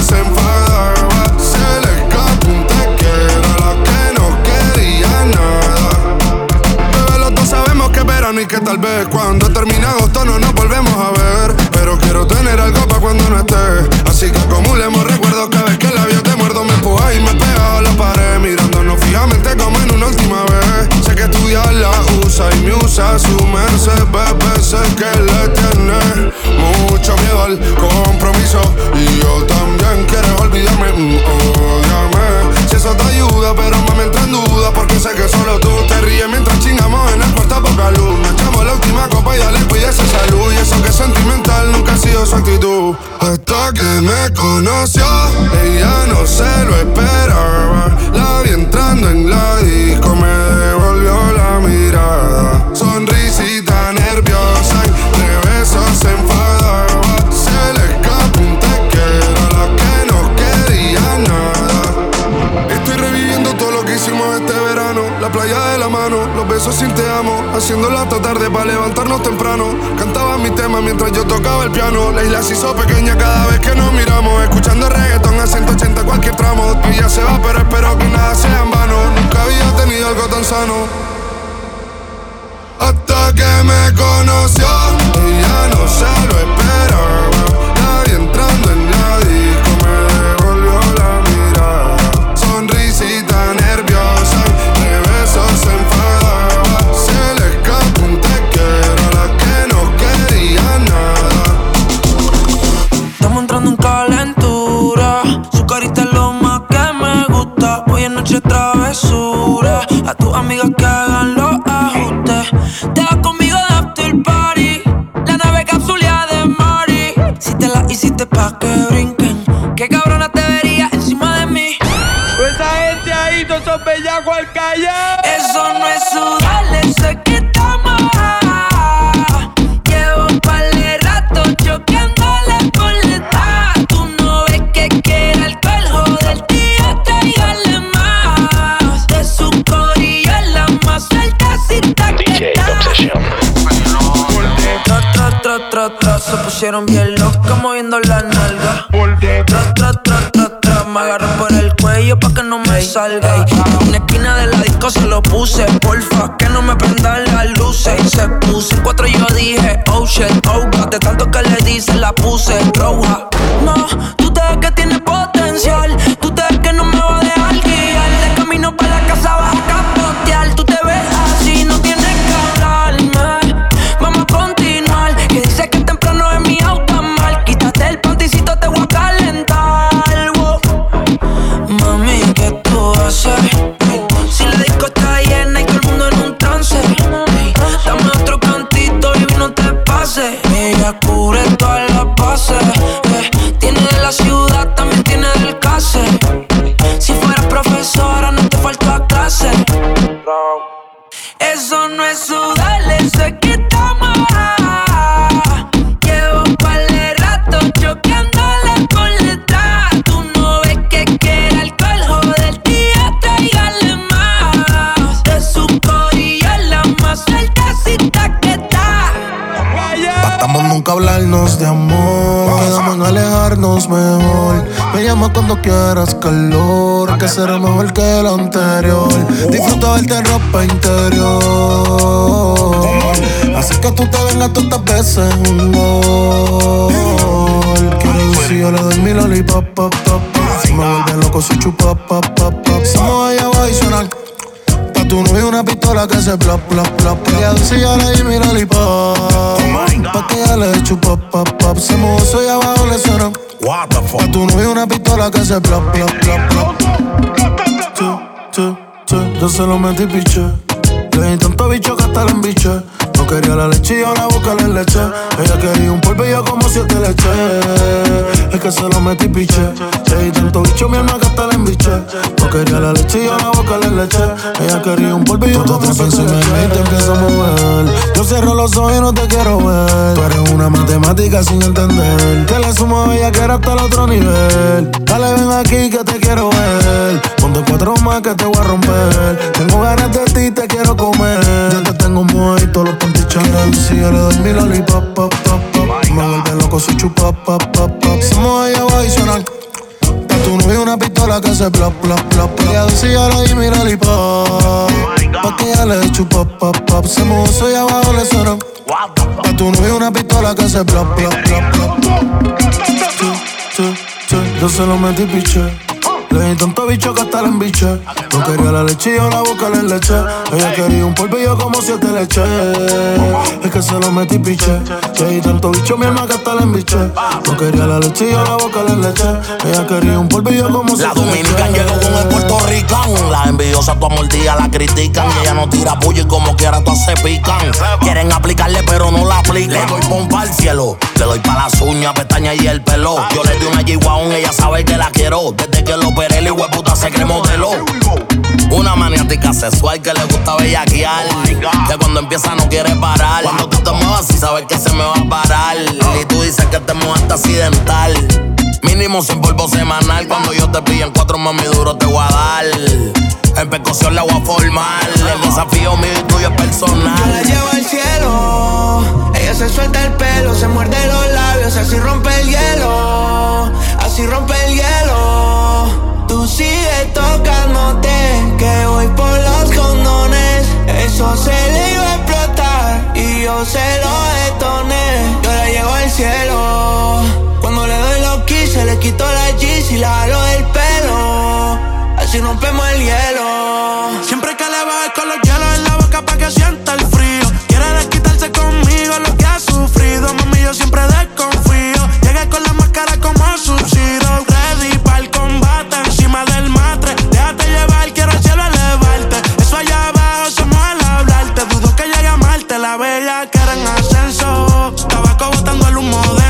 se enfadaba, se le escapó un te quiero a la que no quería nada. Bebé, los dos sabemos que es verano y que tal vez cuando termine agosto no nos volvemos a ver. Pero quiero tener algo pa' cuando no estés, así que acumulemos recuerdos. Cada vez que el labio te muerdo me empujas y me pegas a la pared, mirándonos fijamente como en una última vez. Sé que estudiar la usa y me usa su merced, bebé, sé que le tienes mucho miedo al compromiso y yo también quiero olvidarme, odiame. Si eso te ayuda, pero me entra en duda, porque sé que solo tú te ríes mientras chingamos en el cuarto poca luz. Me echamos la última copa y dale, cuida esa salud. Y eso que es sentimental nunca ha sido su actitud. Hasta que me conoció, ella no se lo esperaba. La vi entrando en la disco, me devolvió la mirada. Sonrisita negra. haciendo la hasta tarde para levantarnos temprano. Cantaba mi tema mientras yo tocaba el piano. La isla se hizo pequeña cada vez que nos miramos. Escuchando reggaetón a 180 cualquier tramo. Y ya se va, pero espero que nada sea en vano. Nunca había tenido algo tan sano. Hasta que me conoció y ya no se lo esperaba. La vi entrando en la disco, me devolvió la mirada. Sonrisita nerviosa, de besos se enfadaba. Se le escapó un te quiero, la que no quería nada. Estamos entrando en calentura, su carita es lo más que me gusta. Hoy es noche travesura, a tus amigas que hagan los ajustes. Te vas conmigo de after party, la nave capsulea de Mari. Si te la hiciste pa' que brinquen, qué cabrona te vería encima de mí. Pues esa gente ahí, todos son bellacos al calle. Eso no es sudar, eso es que estamos. Llevo un par de rato choqueándole con la edad. Tú no ves que quiere alcohol, joder, tía, tráigale más. De su corilla es la más alcacita que DJ Obsession. Se pusieron bien locas moviendo la nalga. Me agarró por el cuello pa' que no me salga. En una esquina de la disco se lo puse. Porfa, que no me prendan las luces. Se puso en cuatro y yo dije, oh shit, oh God. De tanto que le di se la puse roja. No, tú te ves que tienes potencial. Tú te ves que no me va a dejar guiar. De camino pa' la casa vas a capotear. Tú te ves así, no tienes que hablarme. Vamos a continuar, que dice que temprano en mi auto mal. Quítate el panticito, te voy a calentar. Mami, ¿qué tú haces? Si la disco está llena y todo el mundo en un trance, dame otro cantito y no te pases. Ella cubre todas las bases, tiene de la ciudad, también tiene del case. Si fueras profesora no te falta clase. Eso no es sudar, eso es que estamos. Llevo un par de rato choqueándole con la letra. Tú no ves que quiere alcohol, joder, tía, tráigale más. De su corilla es la más alcacita que está. Tratamos nunca hablarnos de amor, quedamos en alejarnos mejor. Me llama cuando quieras calor, que será mejor que el anterior. Disfruta verte en ropa interior, así que tú te vengas tantas veces un gol. Quiero si yo le doy mi lollipop, pop, pop. Si me vuelve loco soy chupa, pop, pop, pop. Si me vaya voy a sonar, pa' tu novia una pistola que se plop, plop, plop. Quiero si yo le doy mi lollipop, pa' que ya le chupa, pop, pop. Si me soy abajo le suena. What the fuck? Tú no vi una pistola que se plop, plop, plop, plop. Yo se lo metí piche. Le di tanto bicho que hasta la embiche. No quería la leche y ahora búscale leche. Ella quería un polvo y yo como 7 leches. Es que se lo metí piche. Le di tanto bicho mi alma que hasta la embiche. No quería la leche y ahora búscale leche. Ella quería un polvo y yo como 7 leches. Y te empiezo a mover. Yo cierro los ojos y no te quiero ver. Tú eres una matemática sin entender. Que le sumo a ella que era hasta el otro nivel. Dale ven aquí que te quiero ver. Ponte 4 más que te voy a romper. Tengo ganas de ti, te quiero comer. Yo te tengo mojito, los pantichanas. Si yo le doy mi lollipop, pop, pop, pop. Me vuelve loco su chupa, pop, pop, pop. Si moja ella va a adicionar. Pa' tu novia una pistola que se plop, plop, plop. Si yo le doy mi lollipop, pa' que ella le chupa, pop, pop. Si moja ella va a adicionar. Pa' tu novia una pistola que se plop, plop, plop, plop. Yo se lo metí piche. Le di tanto bicho que hasta la embiche. No quería la leche y yo la busca la leche. Ella quería un polvo y yo como 7 leches. Es que se lo metí piche. Le di tanto bicho mi alma que hasta la embiche. No quería la leche y yo la busca la leche. Ella quería un polvo y yo como 7 leches. La dominican llegó con el puertorricán. Las envidiosas tu amordía la critican. Y ella no tira puya y como quiera todas se pican. Quieren aplicarle pero no la aplican. Le doy pompa al cielo, le doy pa' las uñas, pestañas y el pelo. Yo le di una G-Waun, ella sabe que la quiero. Desde que lo el hueputa se cremó de lo. Una maniática sexual que le gusta bellaquear. Que cuando empieza no quiere parar. Cuando tú te muevas, sí sabes que se me va a parar. Y tú dices que te mueves accidental. Mínimo 100 polvos semanal. Cuando yo te pillan 4, mami, duro te voy a dar. En percusión la voy a formar. El desafío mío y tuyo es personal. Yo la llevo al cielo. Ella se suelta el pelo, se muerde los labios. Así rompe el hielo. Así rompe el hielo. Tú sigue tocándote, que voy por los condones. Eso se le iba a explotar y yo se lo detoné. Yo la llevo al cielo. Cuando le doy los keys, se le quito la jeans y la jalo del pelo. Así rompemos el hielo. Siempre que le bajes con los hielos en la boca pa' que sienta el frío. Quiere desquitarse conmigo lo que ha sufrido. Mami, yo siempre desconfío. Llegué con la máscara como Sub-Zero. Ready pa'l combate, encima del matre. Déjate llevar, quiero al cielo elevarte. Eso allá abajo somos al hablarte. Dudo que llegue a amarte, la bella que era en ascenso. Tabaco botando el humo denso.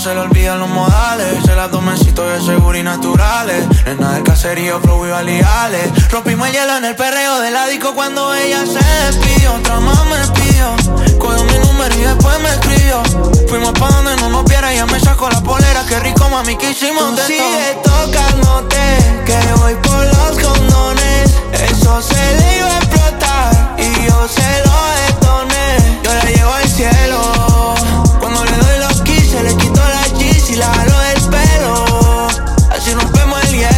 Se le olvidan los modales, el abdomencito de seguro y naturales. Nena del caserío, flow y baleales. Rompimos el hielo en el perreo del disco cuando ella se despidió. Otra más me pidió, cogió mi número y después me escribió. Fuimos pa' donde no nos viera, ella me sacó la polera. Qué rico, mami, que hicimos de todo. Sigue tocándote, que voy por los condones. Eso se le iba a explotar y yo se lo detoné. Yo la llevo al cielo. Cuando le doy los keys, se le quito la jeans y la jalo del pelo. Así rompemos el hielo.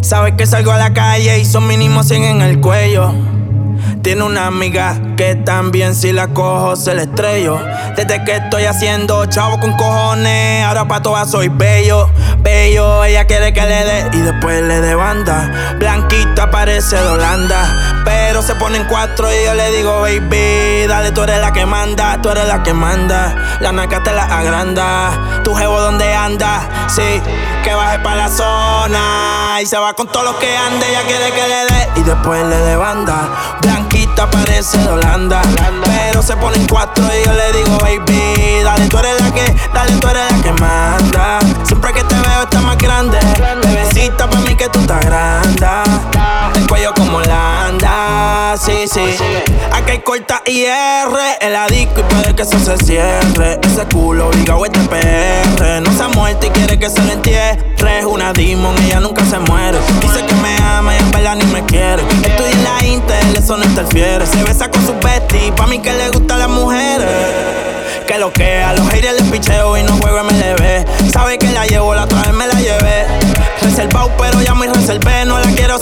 Sabes que salgo a la calle y son mínimo 100 en el cuello. Tiene una amiga que también si la cojo se le estrello. Desde que estoy haciendo chavo con cojones, ahora pa' todas soy bello, bello. Ella quiere que le dé y después le dé banda. Blanquita parece de Holanda, pero se ponen cuatro y yo le digo baby, dale, tú eres la que manda, tú eres la que manda. La naca te la agranda, tu jevo donde anda, sí. Que baje pa' la zona y se va con todos los que ande. Ella quiere que le dé y después le dé banda. Blanquita parece de Holanda, pero se ponen cuatro y yo le digo baby, dale, tú eres la que manda. Siempre que te veo esta maquilla la disco y puede que eso se cierre. Ese culo obligado este PR. No se ha muerto y quiere que se lo entierre. Es una demon, ella nunca se muere. Dice que me ama y en verdad ni me quiere. Estoy en la Intel, eso no interfiere. Se besa con sus besties, pa' mí que le gustan las mujeres. Que lo que a los aires les picheo y no juego MLB. Sabe que la llevo, la otra vez me la llevé. Reservado, pero ya me reservé. No la quiero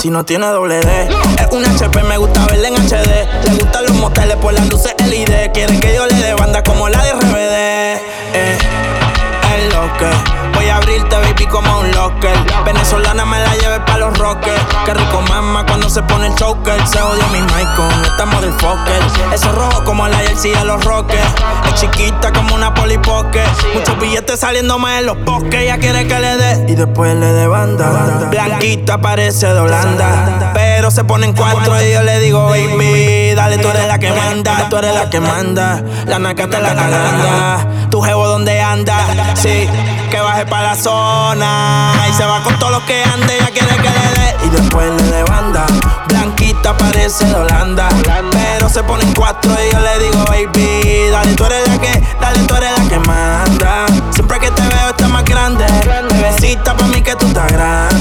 si no tiene doble D. Es un HP, me gusta verla en HD. Le gustan los moteles por las luces LED. Quiere que yo le dé banda como la de RBD. Es lo que voy a abrirte, baby, como un locker. Venezolana me la lleve pa' los rockers. Qué rico, mamá, cuando se pone el choker. Se odia mi mic con esta motherfucker. Eso es rojo como la jersey de los Rockers. Es chiquita como una polipoque. Muchos billetes saliendo más en los bosques. Ella quiere que le dé y después le dé banda. Blanquita parece de Holanda, pero se pone en cuatro y yo le digo, baby, dale, tú eres la que manda. Tú eres la que manda, la naca te la caganda. Tu jevo donde anda, sí, que baje pa' la zona. Y se va con todos los que ande, ella quiere que le dé y después le dé banda. Blanquita parece de Holanda, pero se pone en cuatro y yo le digo, baby, dale, tú eres la que, dale, tú eres la que manda. Siempre que te veo estás más grande, bebecita, pa' mí que tú estás grande.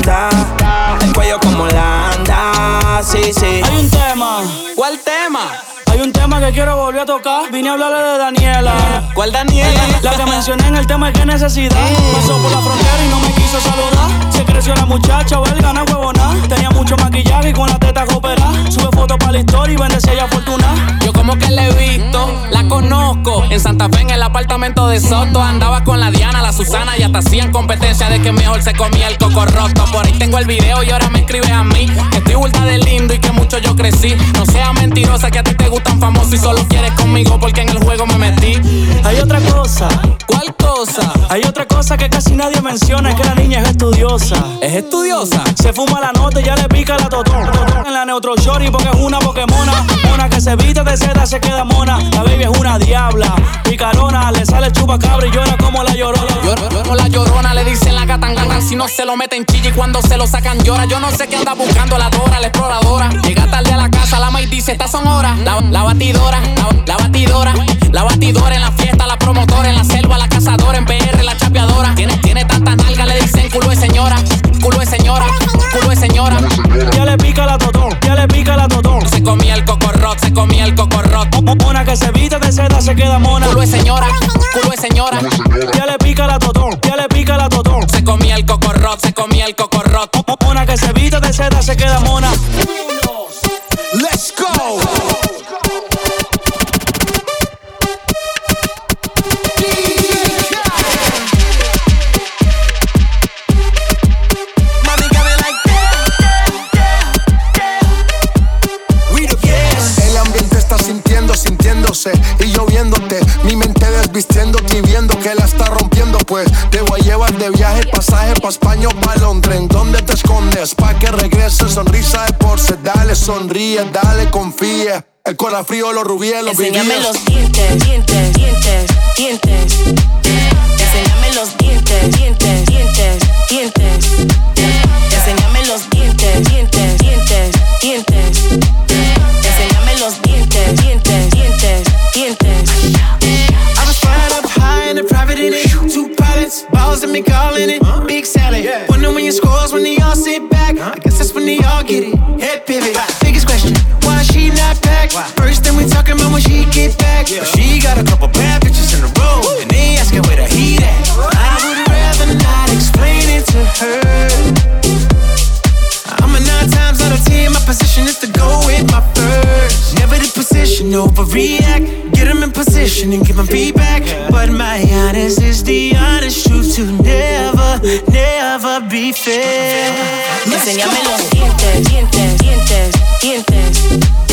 El cuello como Holanda, sí, sí. Hay un tema, ¿cuál tema? Hay un tema que quiero volver a tocar. Vine a hablarle de Daniela. ¿Cuál Daniela? La que mencioné en el tema es que necesidad. Pasó por la frontera y no me quiso saludar. Se creció la muchacha, belga, no huevona. Tenía mucho maquillaje y con la teta cooperada. Sube fotos para la historia y bendecía ella fortuna. Yo como que la he visto, la conozco. En Santa Fe, en el apartamento de Soto. Andaba con la Diana, la Susana y hasta hacían competencia de que mejor se comía el coco roto. Por ahí tengo el video y ahora me escribe a mí que estoy bulta de lindo y que mucho yo crecí. No seas mentirosa que a ti te gusta tan famoso y solo quieres conmigo porque en el juego me metí. Hay otra cosa. ¿Cuál cosa? Hay otra cosa que casi nadie menciona, es que la niña es estudiosa. ¿Es estudiosa? Se fuma la nota y ya le pica la totón. En la Neutro Shorty porque es una Pokémona. Mona que se viste de seda se queda mona. La baby es una diabla, picarona, le sale chupacabra y llora como la llorona. Como la llorona, le dicen la gatangana. Si no se lo meten chilla y cuando se lo sacan llora. Yo no sé qué anda buscando la Dora, la exploradora. Llega tarde a la casa, la maíz dice, estas son horas. La batidora, la batidora, la batidora en la fiesta, la promotora en la selva, la cazadora en PR, la chapeadora. Tiene tantas nalgas, le dicen culo de señora, culo de señora, culo de señora. Ya le pica la totón, ya le pica la totón. Se comía el cocorrot, se comía el cocorrot. Mona que se viste de seda se queda mona. Culo de señora, culo de señora. Ya le pica la totón, ya le pica la totón. Se comía el cocorrot, se comía el cocorrot. Mona que se viste de seda se queda mona. Let's go. Y yo viéndote, mi mente desvistiéndote y viendo que la está rompiendo. Pues te voy a llevar de viaje, pasaje pa' España o pa' Londres. ¿En dónde te escondes? Pa' que regreses, sonrisa de porce. Dale, sonríe, dale, confía. El corazón frío, los rubíes, los vivíes. Enséñame los dientes, dientes, dientes, dientes. Enséñame los dientes, dientes, dientes, dientes. Enséñame los dientes, dientes, dientes, dientes. Enséñame los dientes, dientes, dientes, dientes. I was flying up high in a private in it. Two pilots, balls and me calling it. Big salad, wonder when you scores when they all sit back. I guess that's when they all get it. Head pivot, biggest question, why she not back? First thing we talking about when she get back. But she got a couple bad bitches in a row and they asking where the heat at. I would rather not explain it to her. I'm a 9 times out of 10, my position is to go in my first. Never the position, overreact. Get them in position and give them feedback. But my honest is the honest truth to never, never be fair. Enseñame los dientes, dientes, dientes, dientes.